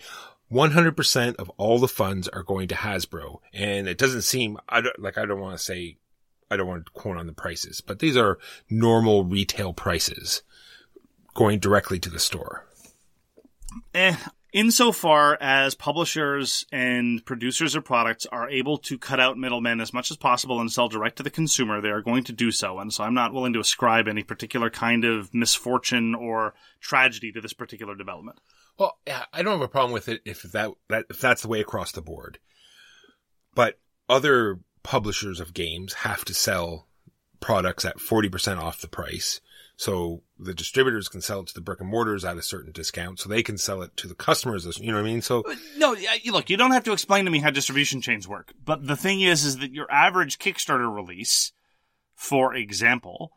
one hundred percent of all the funds are going to Hasbro. And it doesn't seem, I don't, like, I don't want to say, I don't want to quote on the prices, but these are normal retail prices going directly to the store. Eh, insofar as publishers and producers of products are able to cut out middlemen as much as possible and sell direct to the consumer, they are going to do so. And so I'm not willing to ascribe any particular kind of misfortune or tragedy to this particular development. Well, I don't have a problem with it if that, that if that's the way across the board. But other publishers of games have to sell products at forty percent off the price. So the distributors can sell it to the brick and mortars at a certain discount. So they can sell it to the customers. You know what I mean? So no, look, you don't have to explain to me how distribution chains work. But the thing is, is that your average Kickstarter release, for example,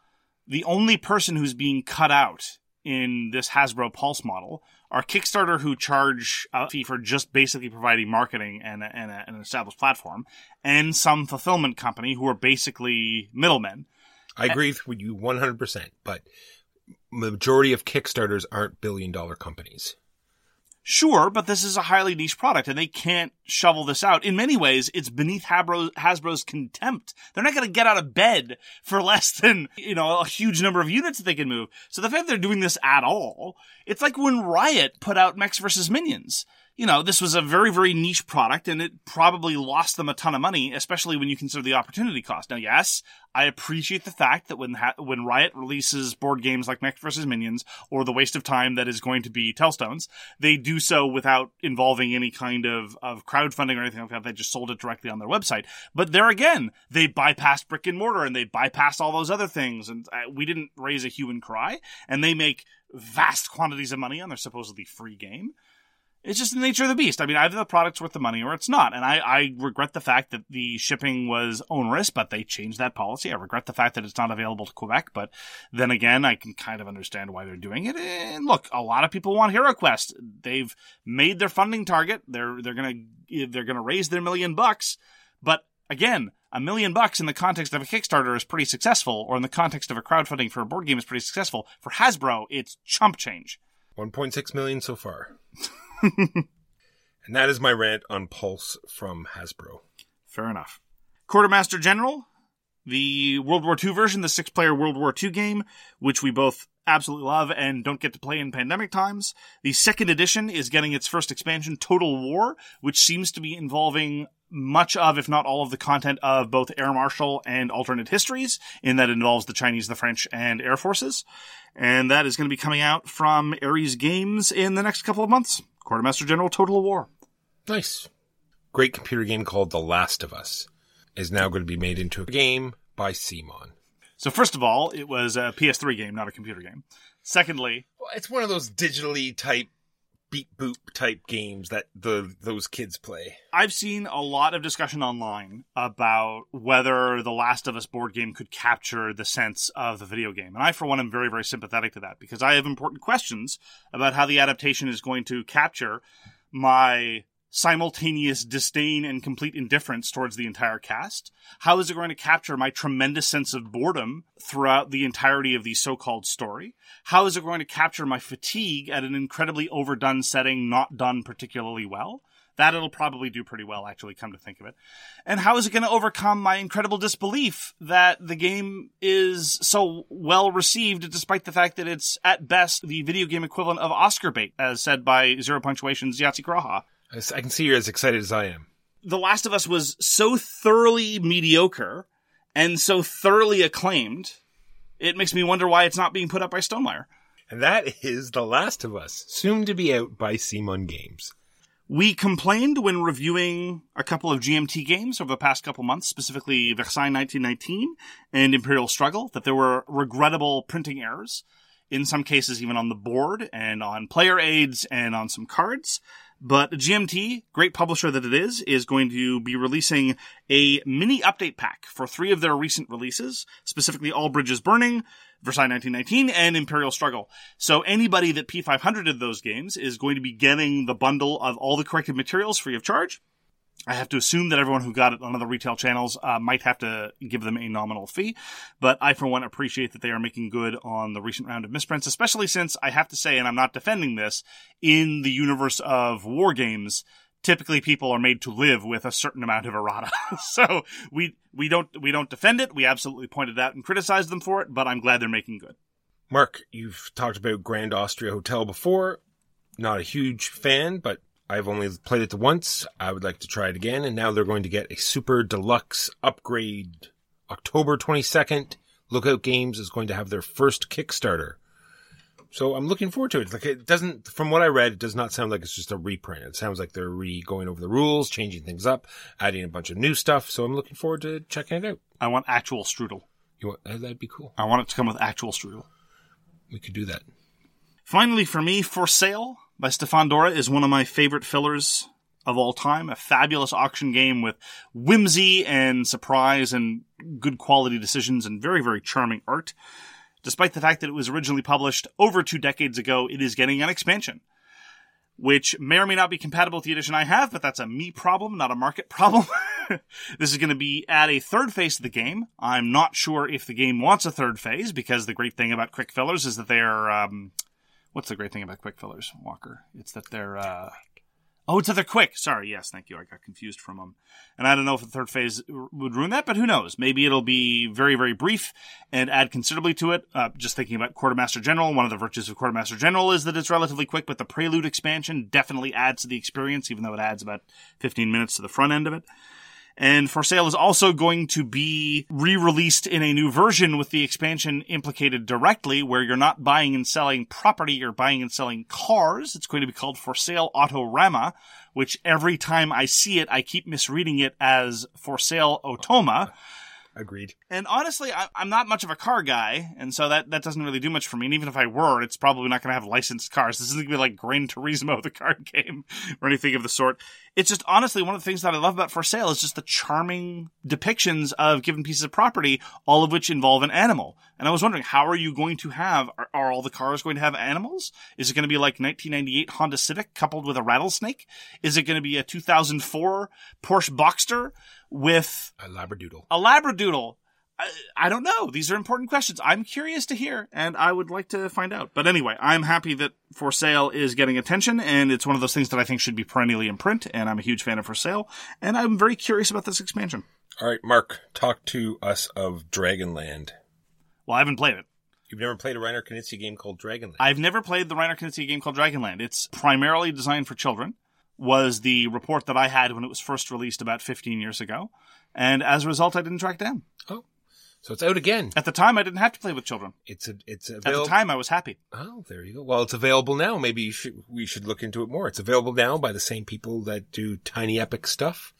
the only person who's being cut out in this Hasbro Pulse model are Kickstarter who charge a fee for just basically providing marketing and, a, and a, an established platform, and some fulfillment company who are basically middlemen. I agree and, with you one hundred percent, but majority of Kickstarters aren't billion-dollar companies. Sure, but this is a highly niche product, and they can't shovel this out. In many ways, it's beneath Hasbro, Hasbro's contempt. They're not going to get out of bed for less than, you know, a huge number of units that they can move. So the fact they're doing this at all, it's like when Riot put out Mechs versus. Minions. You know, this was a very, very niche product, and it probably lost them a ton of money, especially when you consider the opportunity cost. Now, yes, I appreciate the fact that when ha- when Riot releases board games like Mechs versus. Minions, or the waste of time that is going to be Telstones, they do so without involving any kind of, of crowdfunding or anything like that. They just sold it directly on their website. But there again, they bypassed brick and mortar, and they bypassed all those other things, and uh, we didn't raise a hue and cry, and they make vast quantities of money on their supposedly free game. It's just the nature of the beast. I mean, either the product's worth the money or it's not. And I, I regret the fact that the shipping was onerous, but they changed that policy. I regret the fact that it's not available to Quebec, but then again, I can kind of understand why they're doing it. And look, a lot of people want HeroQuest. They've made their funding target. They're they're gonna they're gonna raise their million bucks, but again, a million bucks in the context of a Kickstarter is pretty successful, or in the context of a crowdfunding for a board game is pretty successful. For Hasbro, it's chump change. one point six million so far. And that is my rant on Pulse from Hasbro. Fair enough. Quartermaster General, the World War Two version, the six-player World War Two game, which we both absolutely love and don't get to play in pandemic times. The second edition is getting its first expansion, Total War, which seems to be involving much of, if not all of, the content of both Air Marshal and Alternate Histories, in that it involves the Chinese, the French, and Air Forces. And that is going to be coming out from Ares Games in the next couple of months. Quartermaster General Total War. Nice. Great computer game called The Last of Us is now going to be made into a game by Simon. So first of all, it was a P S three game, not a computer game. Secondly... Well, it's one of those digitally type, beat-boop type games that the those kids play. I've seen a lot of discussion online about whether The Last of Us board game could capture the sense of the video game. And I, for one, am very, very sympathetic to that, because I have important questions about how the adaptation is going to capture my simultaneous disdain and complete indifference towards the entire cast. How is it going to capture my tremendous sense of boredom throughout the entirety of the so-called story? How is it going to capture my fatigue at an incredibly overdone setting, not done particularly well? That it'll probably do pretty well, actually, come to think of it. And how is it going to overcome my incredible disbelief that the game is so well received, despite the fact that it's, at best, the video game equivalent of Oscar bait, as said by Zero Punctuation's Yahtzee Graha. I can see you're as excited as I am. The Last of Us was so thoroughly mediocre and so thoroughly acclaimed, it makes me wonder why it's not being put up by Stonemaier. And that is The Last of Us, soon to be out by Simon Games. We complained when reviewing a couple of G M T games over the past couple months, specifically Versailles nineteen nineteen and Imperial Struggle, that there were regrettable printing errors, in some cases even on the board and on player aids and on some cards. But G M T, great publisher that it is, is going to be releasing a mini update pack for three of their recent releases, specifically All Bridges Burning, Versailles nineteen nineteen, and Imperial Struggle. So anybody that P five hundred of those games is going to be getting the bundle of all the corrected materials free of charge. I have to assume that everyone who got it on other retail channels uh, might have to give them a nominal fee, but I, for one, appreciate that they are making good on the recent round of misprints, especially since I have to say, and I'm not defending this, in the universe of war games, typically people are made to live with a certain amount of errata. So we we don't we don't defend it. We absolutely pointed out and criticized them for it, but I'm glad they're making good. Mark, you've talked about Grand Austria Hotel before. Not a huge fan, but I've only played it once. I would like to try it again. And now they're going to get a super deluxe upgrade. October twenty-second, Lookout Games is going to have their first Kickstarter. So I'm looking forward to it. Like, it doesn't, from what I read, it does not sound like it's just a reprint. It sounds like they're re-going over the rules, changing things up, adding a bunch of new stuff. So I'm looking forward to checking it out. I want actual strudel. You want, that'd be cool. I want it to come with actual strudel. We could do that. Finally, for me, For Sale by Stefan Dora is one of my favorite fillers of all time. A fabulous auction game with whimsy and surprise and good quality decisions and very, very charming art. Despite the fact that it was originally published over two decades ago, it is getting an expansion, which may or may not be compatible with the edition I have, but that's a me problem, not a market problem. This is going to be at a third phase of the game. I'm not sure if the game wants a third phase, because the great thing about quick fillers is that they are... Um, What's the great thing about quick fillers, Walker? It's that they're, uh... oh, it's that they're quick. Sorry, yes, thank you. I got confused from them. And I don't know if the third phase would ruin that, but who knows? Maybe it'll be very, very brief and add considerably to it. Uh, just thinking about Quartermaster General, one of the virtues of Quartermaster General is that it's relatively quick, but the Prelude expansion definitely adds to the experience, even though it adds about fifteen minutes to the front end of it. And For Sale is also going to be re-released in a new version with the expansion implicated directly, where you're not buying and selling property, you're buying and selling cars. It's going to be called For Sale Autorama, which every time I see it, I keep misreading it as For Sale Otoma. agreed. And honestly, I, I'm not much of a car guy, and so that, that doesn't really do much for me. And even if I were, it's probably not going to have licensed cars. This isn't going to be like Gran Turismo, the card game, or anything of the sort. It's just honestly one of the things that I love about For Sale is just the charming depictions of given pieces of property, all of which involve an animal. And I was wondering, how are you going to have, are, are all the cars going to have animals? Is it going to be like nineteen ninety-eight Honda Civic coupled with a rattlesnake? Is it going to be a two thousand four Porsche Boxster with a labradoodle? A labradoodle. I, I don't know. These are important questions. I'm curious to hear, and I would like to find out. But anyway, I'm happy that For Sale is getting attention, and it's one of those things that I think should be perennially in print, and I'm a huge fan of For Sale, and I'm very curious about this expansion. All right, Mark, talk to us of Dragonland. Well, I haven't played it. You've never played a Reiner Knizia game called Dragonland? I've never played the Reiner Knizia game called Dragonland. It's primarily designed for children, was the report that I had when it was first released about fifteen years ago. And as a result, I didn't track down. Oh, so it's out again. At the time, I didn't have to play with children. It's a, it's available. At the time, I was happy. Oh, there you go. Well, it's available now. Maybe you should, we should look into it more. It's available now by the same people that do Tiny Epic stuff,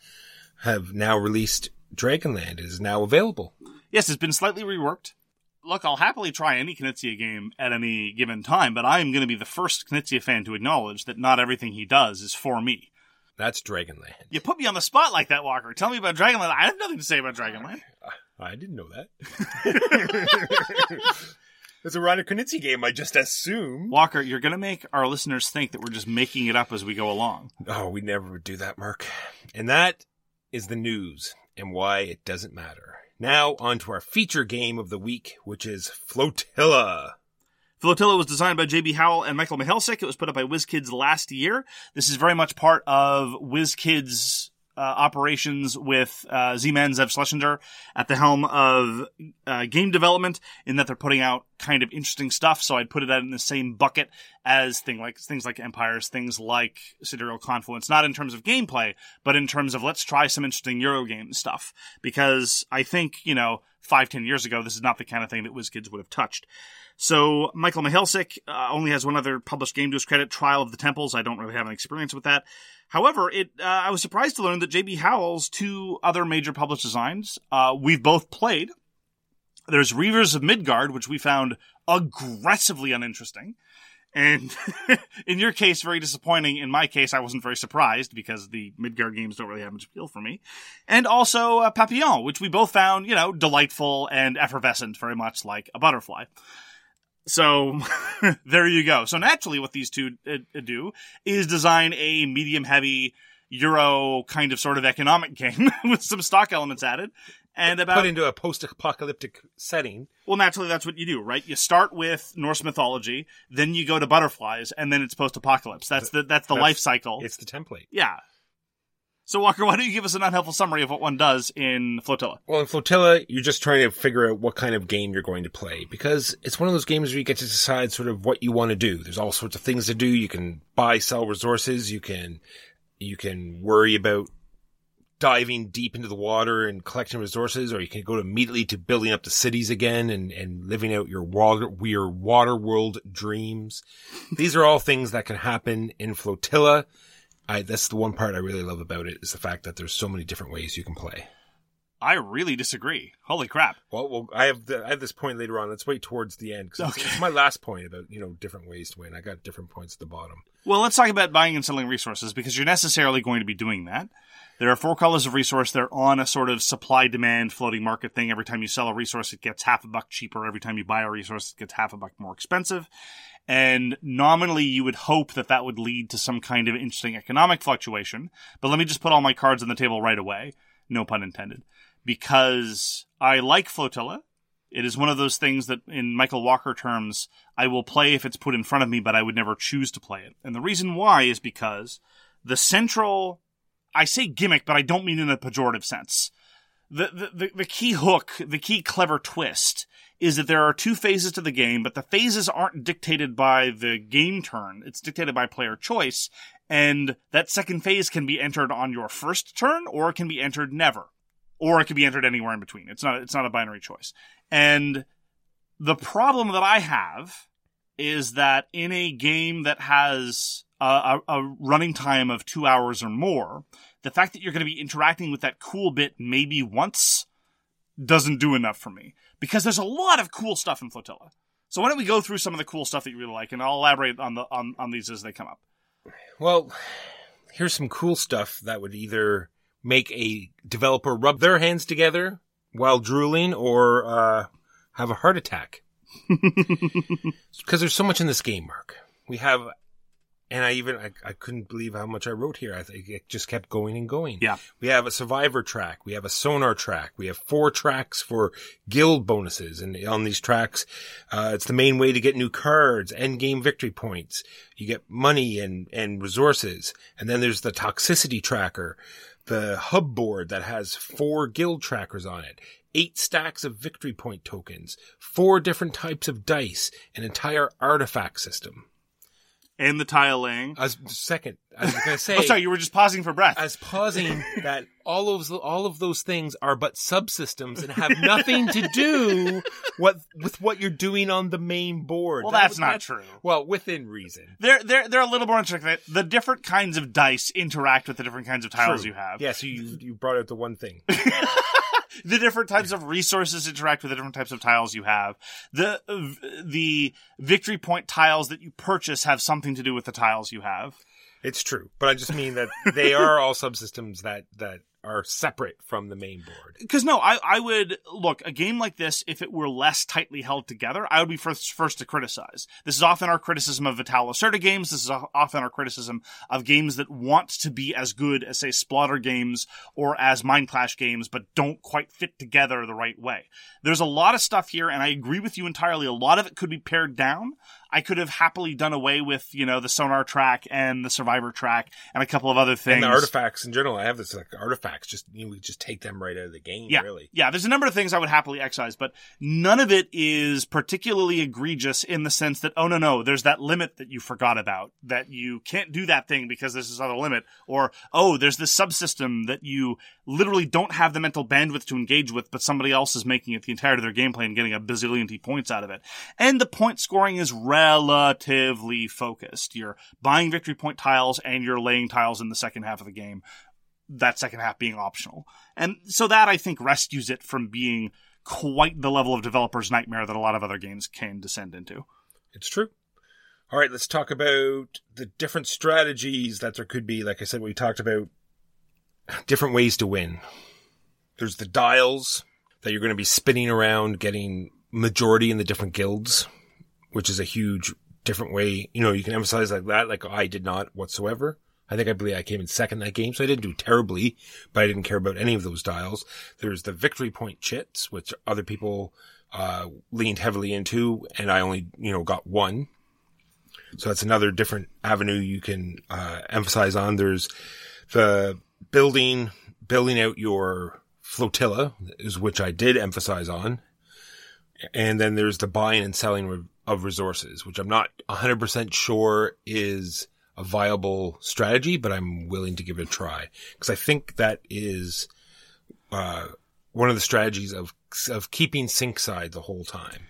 have now released Dragonland. It is now available. Yes, it's been slightly reworked. Look, I'll happily try any Knizia game at any given time, but I am going to be the first Knizia fan to acknowledge that not everything he does is for me. That's Dragonland. You put me on the spot like that, Walker. Tell me about Dragonland. I have nothing to say about Dragonland. I didn't know that. It's a Reiner Knizia game, I just assume. Walker, you're going to make our listeners think that we're just making it up as we go along. Oh, we never would do that, Mark. And that is the news and why it doesn't matter. Now, on to our feature game of the week, which is Flotilla. Flotilla was designed by J B. Howell and Michael Michalczyk. It was put up by WizKids last year. This is very much part of WizKids' uh, operations with uh, Z-Man Zev Schlesinger at the helm of uh, game development, in that they're putting out kind of interesting stuff. So I'd put it out in the same bucket as thing like, things like Empires, things like Sidereal Confluence, not in terms of gameplay, but in terms of let's try some interesting Eurogame stuff. Because I think, you know, five, ten years ago, this is not the kind of thing that WizKids would have touched. So Michael Michalczyk uh, only has one other published game to his credit, Trial of the Temples. I don't really have an experience with that. However, it uh, I was surprised to learn that J B. Howell's two other major published designs, uh, we've both played. There's Reavers of Midgard, which we found aggressively uninteresting. And in your case, very disappointing. In my case, I wasn't very surprised because the Midgard games don't really have much appeal for me. And also uh, Papillon, which we both found, you know, delightful and effervescent, very much like a butterfly. So there you go. So naturally what these two uh, do is design a medium-heavy Euro kind of sort of economic game with some stock elements added. And about, put into a post-apocalyptic setting. Well, naturally, that's what you do, right? You start with Norse mythology, then you go to butterflies, and then it's post-apocalypse. That's the that's the that's, life cycle. It's the template. Yeah. So, Walker, why don't you give us an unhelpful summary of what one does in Flotilla? Well, in Flotilla, you're just trying to figure out what kind of game you're going to play, because it's one of those games where you get to decide sort of what you want to do. There's all sorts of things to do. You can buy, sell resources. You can you can worry about diving deep into the water and collecting resources, or you can go immediately to building up the cities again and, and living out your water, your water world dreams. These are all things that can happen in Flotilla. I, that's the one part I really love about it, is the fact that there's so many different ways you can play. I really disagree. Holy crap. Well, well I have the, I have this point later on. Let's wait towards the end, because okay. It's my last point about, you know, different ways to win. I got different points at the bottom. Well, let's talk about buying and selling resources, because you're necessarily going to be doing that. There are four colors of resource. They're on a sort of supply-demand floating market thing. Every time you sell a resource, it gets half a buck cheaper. Every time you buy a resource, it gets half a buck more expensive. And nominally, you would hope that that would lead to some kind of interesting economic fluctuation. But let me just put all my cards on the table right away. No pun intended. Because I like Flotilla. It is one of those things that, in Michael Walker terms, I will play if it's put in front of me, but I would never choose to play it. And the reason why is because the central, I say gimmick, but I don't mean in a pejorative sense. The, the, the key hook, the key clever twist, is that there are two phases to the game, but the phases aren't dictated by the game turn. It's dictated by player choice, and that second phase can be entered on your first turn, or it can be entered never. Or it can be entered anywhere in between. It's not, it's not a binary choice. And the problem that I have is that in a game that has a, a, a running time of two hours or more, the fact that you're going to be interacting with that cool bit maybe once doesn't do enough for me, because there's a lot of cool stuff in Flotilla. So why don't we go through some of the cool stuff that you really like, and I'll elaborate on the on, on these as they come up. Well, here's some cool stuff that would either make a developer rub their hands together while drooling or uh, have a heart attack. Because there's so much in this game, Mark. We have, and I even, I, I couldn't believe how much I wrote here. I think it just kept going and going. Yeah. We have a survivor track. We have a sonar track. We have four tracks for guild bonuses. And on these tracks, uh, it's the main way to get new cards, end game victory points. You get money and, and resources. And then there's the toxicity tracker, the hub board that has four guild trackers on it, eight stacks of victory point tokens, four different types of dice, an entire artifact system. And the tile laying. As, second, I was going to say... oh, sorry, you were just pausing for breath. I was pausing that all of, all of those things are but subsystems and have nothing to do what, with what you're doing on the main board. Well, that that's was, not that's, true. Well, within reason. They're, they're, they're a little more intricate. The different kinds of dice interact with the different kinds of tiles true. You have. Yeah, so you, you brought out the one thing. The different types of resources interact with the different types of tiles you have. The the victory point tiles that you purchase have something to do with the tiles you have. It's true. But I just mean that they are all subsystems that, that are separate from the main board. Because, no, I, I would... Look, a game like this, if it were less tightly held together, I would be first, first to criticize. This is often our criticism of Vitalo Lacerda games. This is often our criticism of games that want to be as good as, say, Splatter games or as Mind Clash games, but don't quite fit together the right way. There's a lot of stuff here, and I agree with you entirely. A lot of it could be pared down. I could have happily done away with, you know, the sonar track and the survivor track and a couple of other things. And the artifacts in general. I have this, like, artifacts. Just, you know, we just take them right out of the game, yeah. really. Yeah, there's a number of things I would happily excise, but none of it is particularly egregious in the sense that, oh, no, no, there's that limit that you forgot about, that you can't do that thing because there's this other limit. Or, oh, there's this subsystem that you literally don't have the mental bandwidth to engage with, but somebody else is making it the entirety of their gameplay and getting a bazillion T points out of it. And the point scoring is relatively relatively focused. You're buying victory point tiles and you're laying tiles in the second half of the game, that second half being optional. And so that, I think, rescues it from being quite the level of developer's nightmare that a lot of other games can descend into. It's true. All right, let's talk about the different strategies that there could be. Like I said, we talked about different ways to win. There's the dials that you're going to be spinning around, getting majority in the different guilds, which is a huge different way. You know, you can emphasize like that. Like, I did not whatsoever. I think I believe I came in second that game, so I didn't do terribly, but I didn't care about any of those dials. There's the victory point chits, which other people uh leaned heavily into, and I only, you know, got one. So that's another different avenue you can uh emphasize on. There's the building, building out your flotilla, is which I did emphasize on. And then there's the buying and selling re- of resources, which I'm not one hundred percent sure is a viable strategy, but I'm willing to give it a try. Because I think that is uh, one of the strategies of of keeping sync side the whole time.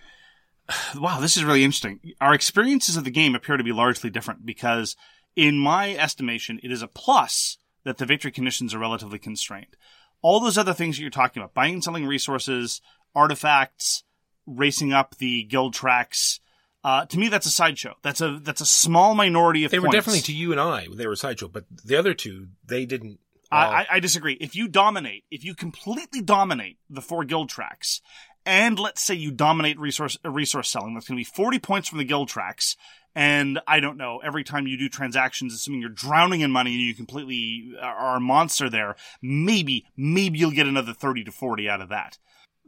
Wow, this is really interesting. Our experiences of the game appear to be largely different because, in my estimation, it is a plus that the victory conditions are relatively constrained. All those other things that you're talking about, buying and selling resources, artifacts, racing up the guild tracks, Uh, to me, that's a sideshow. That's a that's a small minority of points. They were definitely, to you and I, they were a sideshow. But the other two, they didn't. Uh... I, I disagree. If you dominate, if you completely dominate the four guild tracks, and let's say you dominate resource resource selling, that's going to be forty points from the guild tracks. And I don't know, every time you do transactions, assuming you're drowning in money and you completely are a monster there, maybe maybe you'll get another thirty to forty out of that.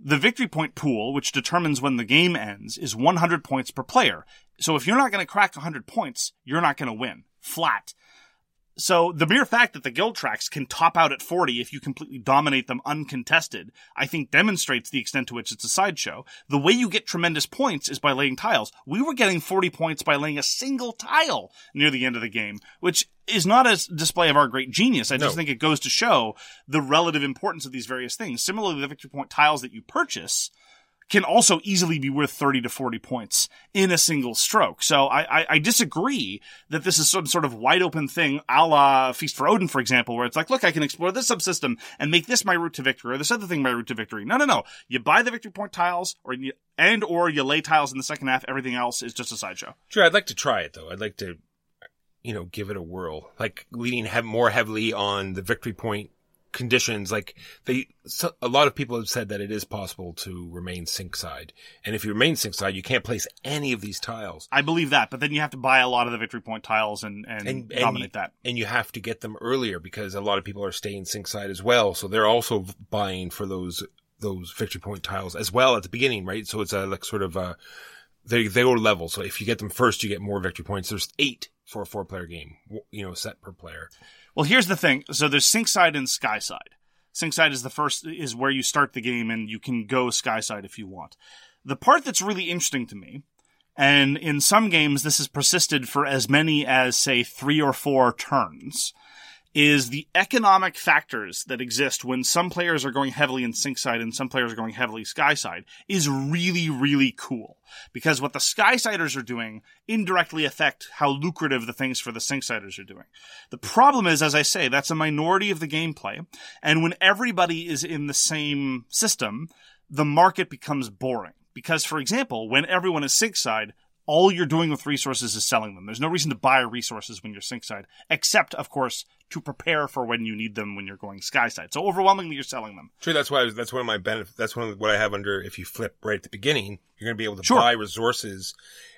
The victory point pool, which determines when the game ends, is one hundred points per player. So if you're not going to crack one hundred points, you're not going to win. Flat. So the mere fact that the guild tracks can top out at forty if you completely dominate them uncontested, I think demonstrates the extent to which it's a sideshow. The way you get tremendous points is by laying tiles. We were getting forty points by laying a single tile near the end of the game, which is not a display of our great genius. I just no. think it goes to show the relative importance of these various things. Similarly, the victory point tiles that you purchase can also easily be worth thirty to forty points in a single stroke. So I, I, I disagree that this is some sort of wide open thing a la Feast for Odin, for example, where it's like, look, I can explore this subsystem and make this my route to victory or this other thing my route to victory. No, no, no. You buy the victory point tiles or you, and or you lay tiles in the second half. Everything else is just a sideshow. Sure, I'd like to try it, though. I'd like to, you know, give it a whirl. Like leaning he- more heavily on the victory point conditions, like they, so a lot of people have said that it is possible to remain sink side, and if you remain sink side, you can't place any of these tiles. I believe that, but then you have to buy a lot of the victory point tiles and and, and dominate and, that. And you have to get them earlier because a lot of people are staying sink side as well, so they're also buying for those those victory point tiles as well at the beginning, right? So it's a like sort of a they they go level. So if you get them first, you get more victory points. There's eight for a four player game, you know, set per player. Well, here's the thing. So there's Sinkside and Skyside. Sinkside is the first, is where you start the game, and you can go Skyside if you want. The part that's really interesting to me, and in some games this has persisted for as many as, say, three or four turns, is the economic factors that exist when some players are going heavily in Sinkside and some players are going heavily Skyside is really, really cool. Because what the Skysiders are doing indirectly affect how lucrative the things for the Sinksiders are doing. The problem is, as I say, that's a minority of the gameplay. And when everybody is in the same system, the market becomes boring. Because, for example, when everyone is Sinkside, all you're doing with resources is selling them. There's no reason to buy resources when you're Sinkside, except, of course, to prepare for when you need them when you're going Skyside. So overwhelmingly, you're selling them. True. That's why. That's one of my benefits. That's one of what I have under. If you flip right at the beginning, you're going to be able to sure. buy resources,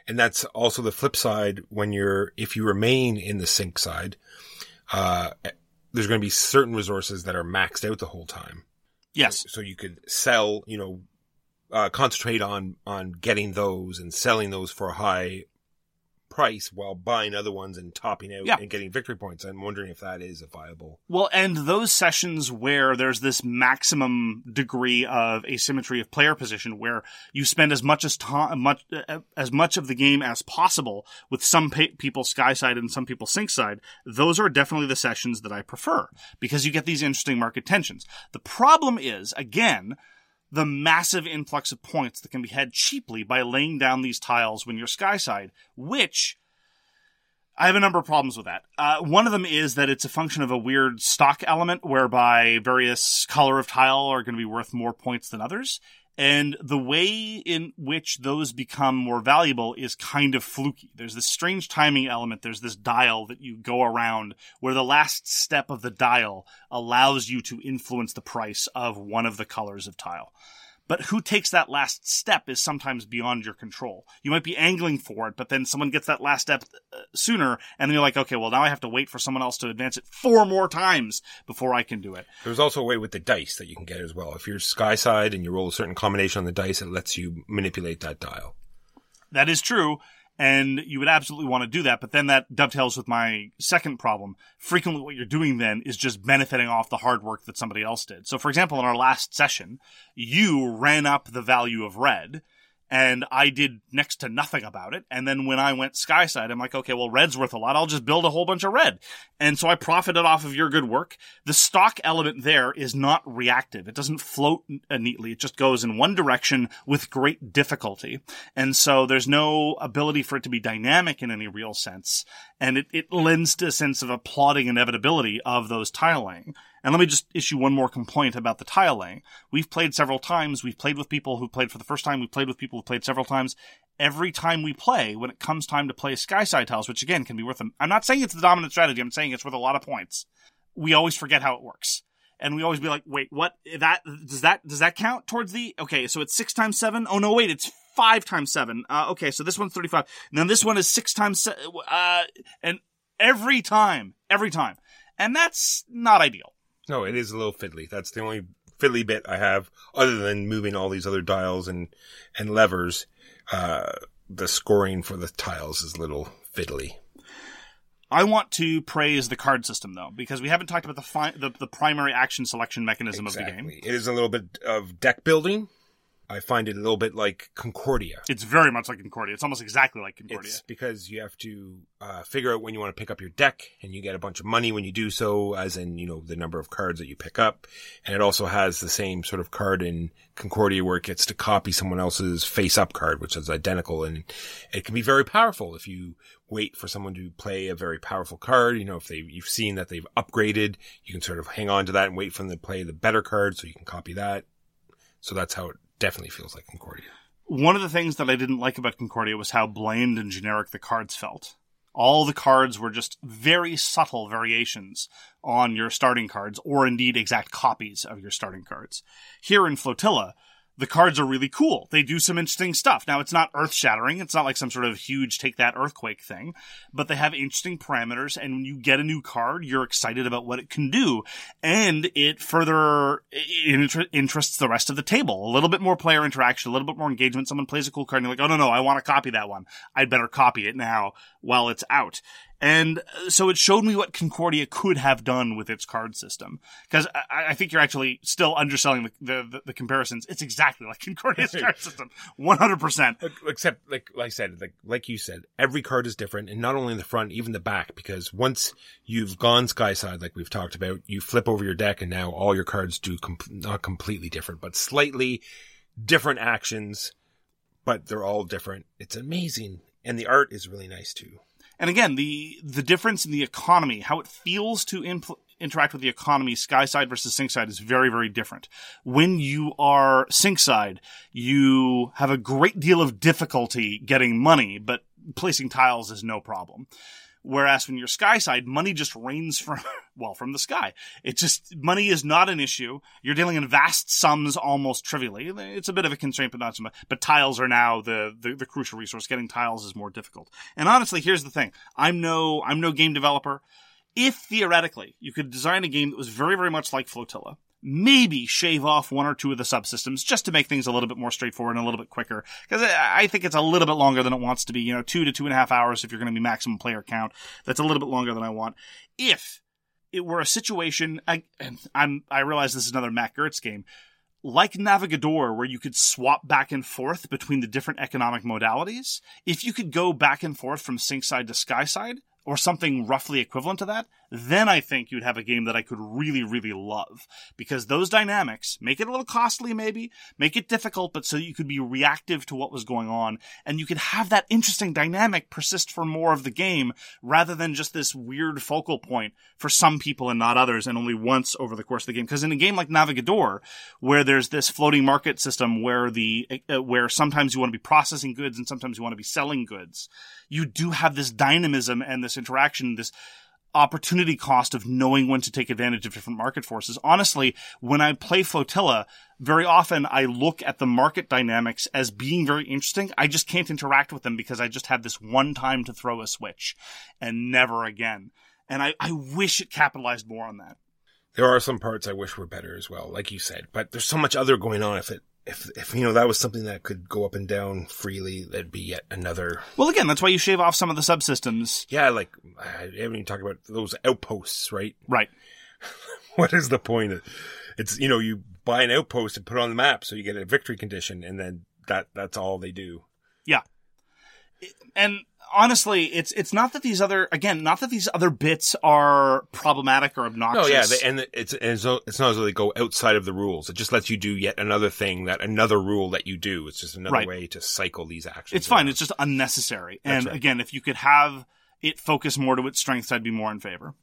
and that's also the flip side when you're if you remain in the Sinkside. Uh, there's going to be certain resources that are maxed out the whole time. Yes. So, so you could sell. You know. Uh, concentrate on on getting those and selling those for a high price while buying other ones and topping out yeah. and getting victory points. I'm wondering if that is a viable. Well, and those sessions where there's this maximum degree of asymmetry of player position, where you spend as much as to- much uh, as much of the game as possible with some pa- people Skyside and some people Sinkside, those are definitely the sessions that I prefer because you get these interesting market tensions. The problem is, again, the massive influx of points that can be had cheaply by laying down these tiles when you're Skyside, which I have a number of problems with that. Uh, one of them is that it's a function of a weird stock element whereby various color of tile are going to be worth more points than others. And the way in which those become more valuable is kind of fluky. There's this strange timing element. There's this dial that you go around where the last step of the dial allows you to influence the price of one of the colors of tile. But who takes that last step is sometimes beyond your control. You might be angling for it, but then someone gets that last step sooner, and then you're like, okay, well, now I have to wait for someone else to advance it four more times before I can do it. There's also a way with the dice that you can get as well. If you're Skyside and you roll a certain combination on the dice, it lets you manipulate that dial. That is true, and you would absolutely want to do that, but then that dovetails with my second problem. Frequently what you're doing then is just benefiting off the hard work that somebody else did. So, for example, in our last session, you ran up the value of red, and I did next to nothing about it. And then when I went Skyside, I'm like, okay, well, red's worth a lot. I'll just build a whole bunch of red. And so I profited off of your good work. The stock element there is not reactive. It doesn't float neatly. It just goes in one direction with great difficulty. And so there's no ability for it to be dynamic in any real sense. And it, it lends to a sense of applauding inevitability of those tile laying. And let me just issue one more complaint about the tile laying. We've played several times. We've played with people who played for the first time. We've played with people who played several times. Every time we play, when it comes time to play Skyside tiles, which again can be worth them. I'm not saying it's the dominant strategy. I'm saying it's worth a lot of points. We always forget how it works. And we always be like, wait, what? That does that does that count towards the? Okay, so it's six times seven. Oh, no, wait, it's five times seven. Uh, okay, so this one's thirty-five. Now this one is six times seven. Uh, and every time, every time. And that's not ideal. No, it is a little fiddly. That's the only fiddly bit I have, other than moving all these other dials and, and levers. Uh, the scoring for the tiles is a little fiddly. I want to praise the card system, though, because we haven't talked about the fi- the, the primary action selection mechanism exactly. of the game. It is a little bit of deck building. I find it a little bit like Concordia. It's very much like Concordia. It's almost exactly like Concordia. It's because you have to uh, figure out when you want to pick up your deck, and you get a bunch of money when you do so, as in, you know, the number of cards that you pick up. And it also has the same sort of card in Concordia where it gets to copy someone else's face-up card, which is identical. And it can be very powerful if you wait for someone to play a very powerful card. You know, if they you've seen that they've upgraded, you can sort of hang on to that and wait for them to play the better card so you can copy that. So that's how it definitely feels like Concordia. One of the things that I didn't like about Concordia was how bland and generic the cards felt. All the cards were just very subtle variations on your starting cards, or indeed exact copies of your starting cards. Here in Flotilla, the cards are really cool. They do some interesting stuff. Now, it's not earth-shattering. It's not like some sort of huge take-that earthquake thing. But they have interesting parameters, and when you get a new card, you're excited about what it can do. And it further inter- interests the rest of the table. A little bit more player interaction, a little bit more engagement. Someone plays a cool card, and you're like, oh, no, no, I want to copy that one. I'd better copy it now while it's out. And so it showed me what Concordia could have done with its card system. Because I, I think you're actually still underselling the, the, the, the comparisons. It's exactly like Concordia's card system, one hundred percent. Except, like I said, like, like you said, every card is different, and not only in the front, even the back. Because once you've gone skyside, like we've talked about, you flip over your deck, and now all your cards do com- not completely different, but slightly different actions. But they're all different. It's amazing. And the art is really nice, too. And again, the the difference in the economy, how it feels to impl- interact with the economy, skyside versus sinkside, is very, very different. When you are sinkside, you have a great deal of difficulty getting money, but placing tiles is no problem. Whereas when you're skyside, money just rains from, well, from the sky. It just, money is not an issue. You're dealing in vast sums almost trivially. It's a bit of a constraint, but not so much. But tiles are now the, the, the crucial resource. Getting tiles is more difficult. And honestly, here's the thing. I'm no, I'm no game developer. If theoretically you could design a game that was very, very much like Flotilla, maybe shave off one or two of the subsystems just to make things a little bit more straightforward and a little bit quicker. Because I think it's a little bit longer than it wants to be. You know, two to two and a half hours if you're going to be maximum player count. That's a little bit longer than I want. If it were a situation, I, and I'm, I realize this is another Matt Gertz game, like Navigador, where you could swap back and forth between the different economic modalities, if you could go back and forth from sinkside to skyside, or something roughly equivalent to that, then I think you'd have a game that I could really, really love. Because those dynamics make it a little costly, maybe, make it difficult, but so you could be reactive to what was going on, and you could have that interesting dynamic persist for more of the game, rather than just this weird focal point for some people and not others, and only once over the course of the game. Because in a game like Navigador, where there's this floating market system where the uh, where sometimes you want to be processing goods and sometimes you want to be selling goods, you do have this dynamism and this interaction, this opportunity cost of knowing when to take advantage of different market forces. Honestly, when I play Flotilla, very often I look at the market dynamics as being very interesting. I just can't interact with them because I just have this one time to throw a switch and never again. And I, I wish it capitalized more on that. There are some parts I wish were better as well, like you said, but there's so much other going on. If it If, if, you know, that was something that could go up and down freely, that'd be yet another... Well, again, that's why you shave off some of the subsystems. Yeah, like, I haven't even talked about those outposts, right? Right. What is the point of... It's, you know, you buy an outpost and put it on the map so you get a victory condition, and then that that's all they do. Yeah. And... honestly, it's it's not that these other again, not that these other bits are problematic or obnoxious. Oh no, yeah, they, and it's it's not as though they go outside of the rules. It just lets you do yet another thing, that another rule that you do. It's just another right. way to cycle these actions. It's around. Fine. It's just unnecessary. That's and right. Again, if you could have it focus more to its strengths, I'd be more in favor.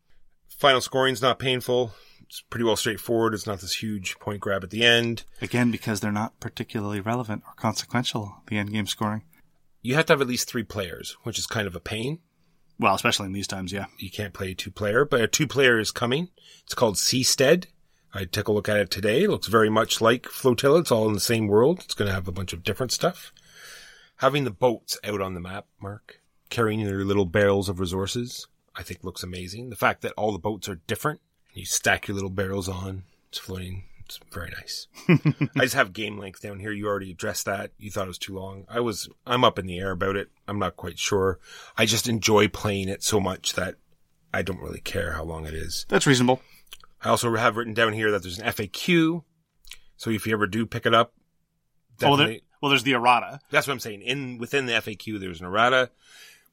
Final scoring's not painful. It's pretty well straightforward. It's not this huge point grab at the end. Again, because they're not particularly relevant or consequential. The end game scoring. You have to have at least three players, which is kind of a pain. Well, especially in these times, yeah. You can't play two-player, but a two-player is coming. It's called Seastead. I took a look at it today. It looks very much like Flotilla. It's all in the same world. It's going to have a bunch of different stuff. Having the boats out on the map, Mark, carrying their little barrels of resources, I think looks amazing. The fact that all the boats are different, you stack your little barrels on, it's floating. It's very nice. I just have game length down here. You already addressed that. You thought it was too long. I was, I'm up in the air about it. I'm not quite sure. I just enjoy playing it so much that I don't really care how long it is. That's reasonable. I also have written down here that there's an F A Q. So if you ever do pick it up, definitely... Well, there, well, there's the errata. That's what I'm saying. In Within the F A Q, there's an errata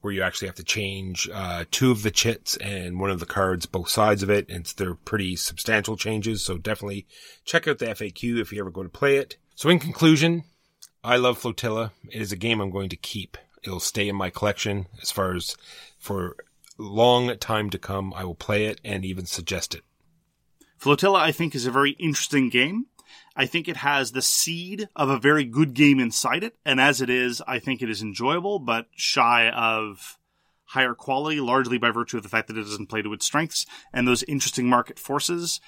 where you actually have to change uh, two of the chits and one of the cards, both sides of it. And they're pretty substantial changes, so definitely check out the F A Q if you ever go to play it. So in conclusion, I love Flotilla. It is a game I'm going to keep. It'll stay in my collection as far as for long time to come. I will play it and even suggest it. Flotilla, I think, is a very interesting game. I think it has the seed of a very good game inside it. And as it is, I think it is enjoyable, but shy of higher quality, largely by virtue of the fact that it doesn't play to its strengths. And those interesting market forces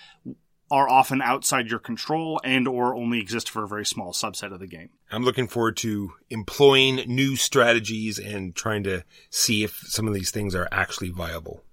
are often outside your control and or only exist for a very small subset of the game. I'm looking forward to employing new strategies and trying to see if some of these things are actually viable.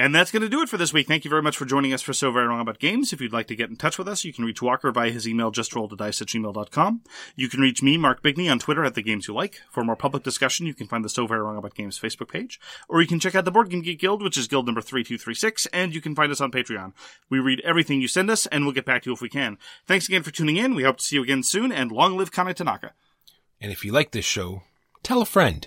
And that's going to do it for this week. Thank you very much for joining us for So Very Wrong About Games. If you'd like to get in touch with us, you can reach Walker via his email, just roll the dice at gmail dot com. You can reach me, Mark Bigney, on Twitter at The Games You Like. For more public discussion, you can find the So Very Wrong About Games Facebook page. Or you can check out the Board Game Geek Guild, which is guild number three two three six, and you can find us on Patreon. We read everything you send us, and we'll get back to you if we can. Thanks again for tuning in. We hope to see you again soon, and long live Kane Tanaka. And if you like this show, tell a friend.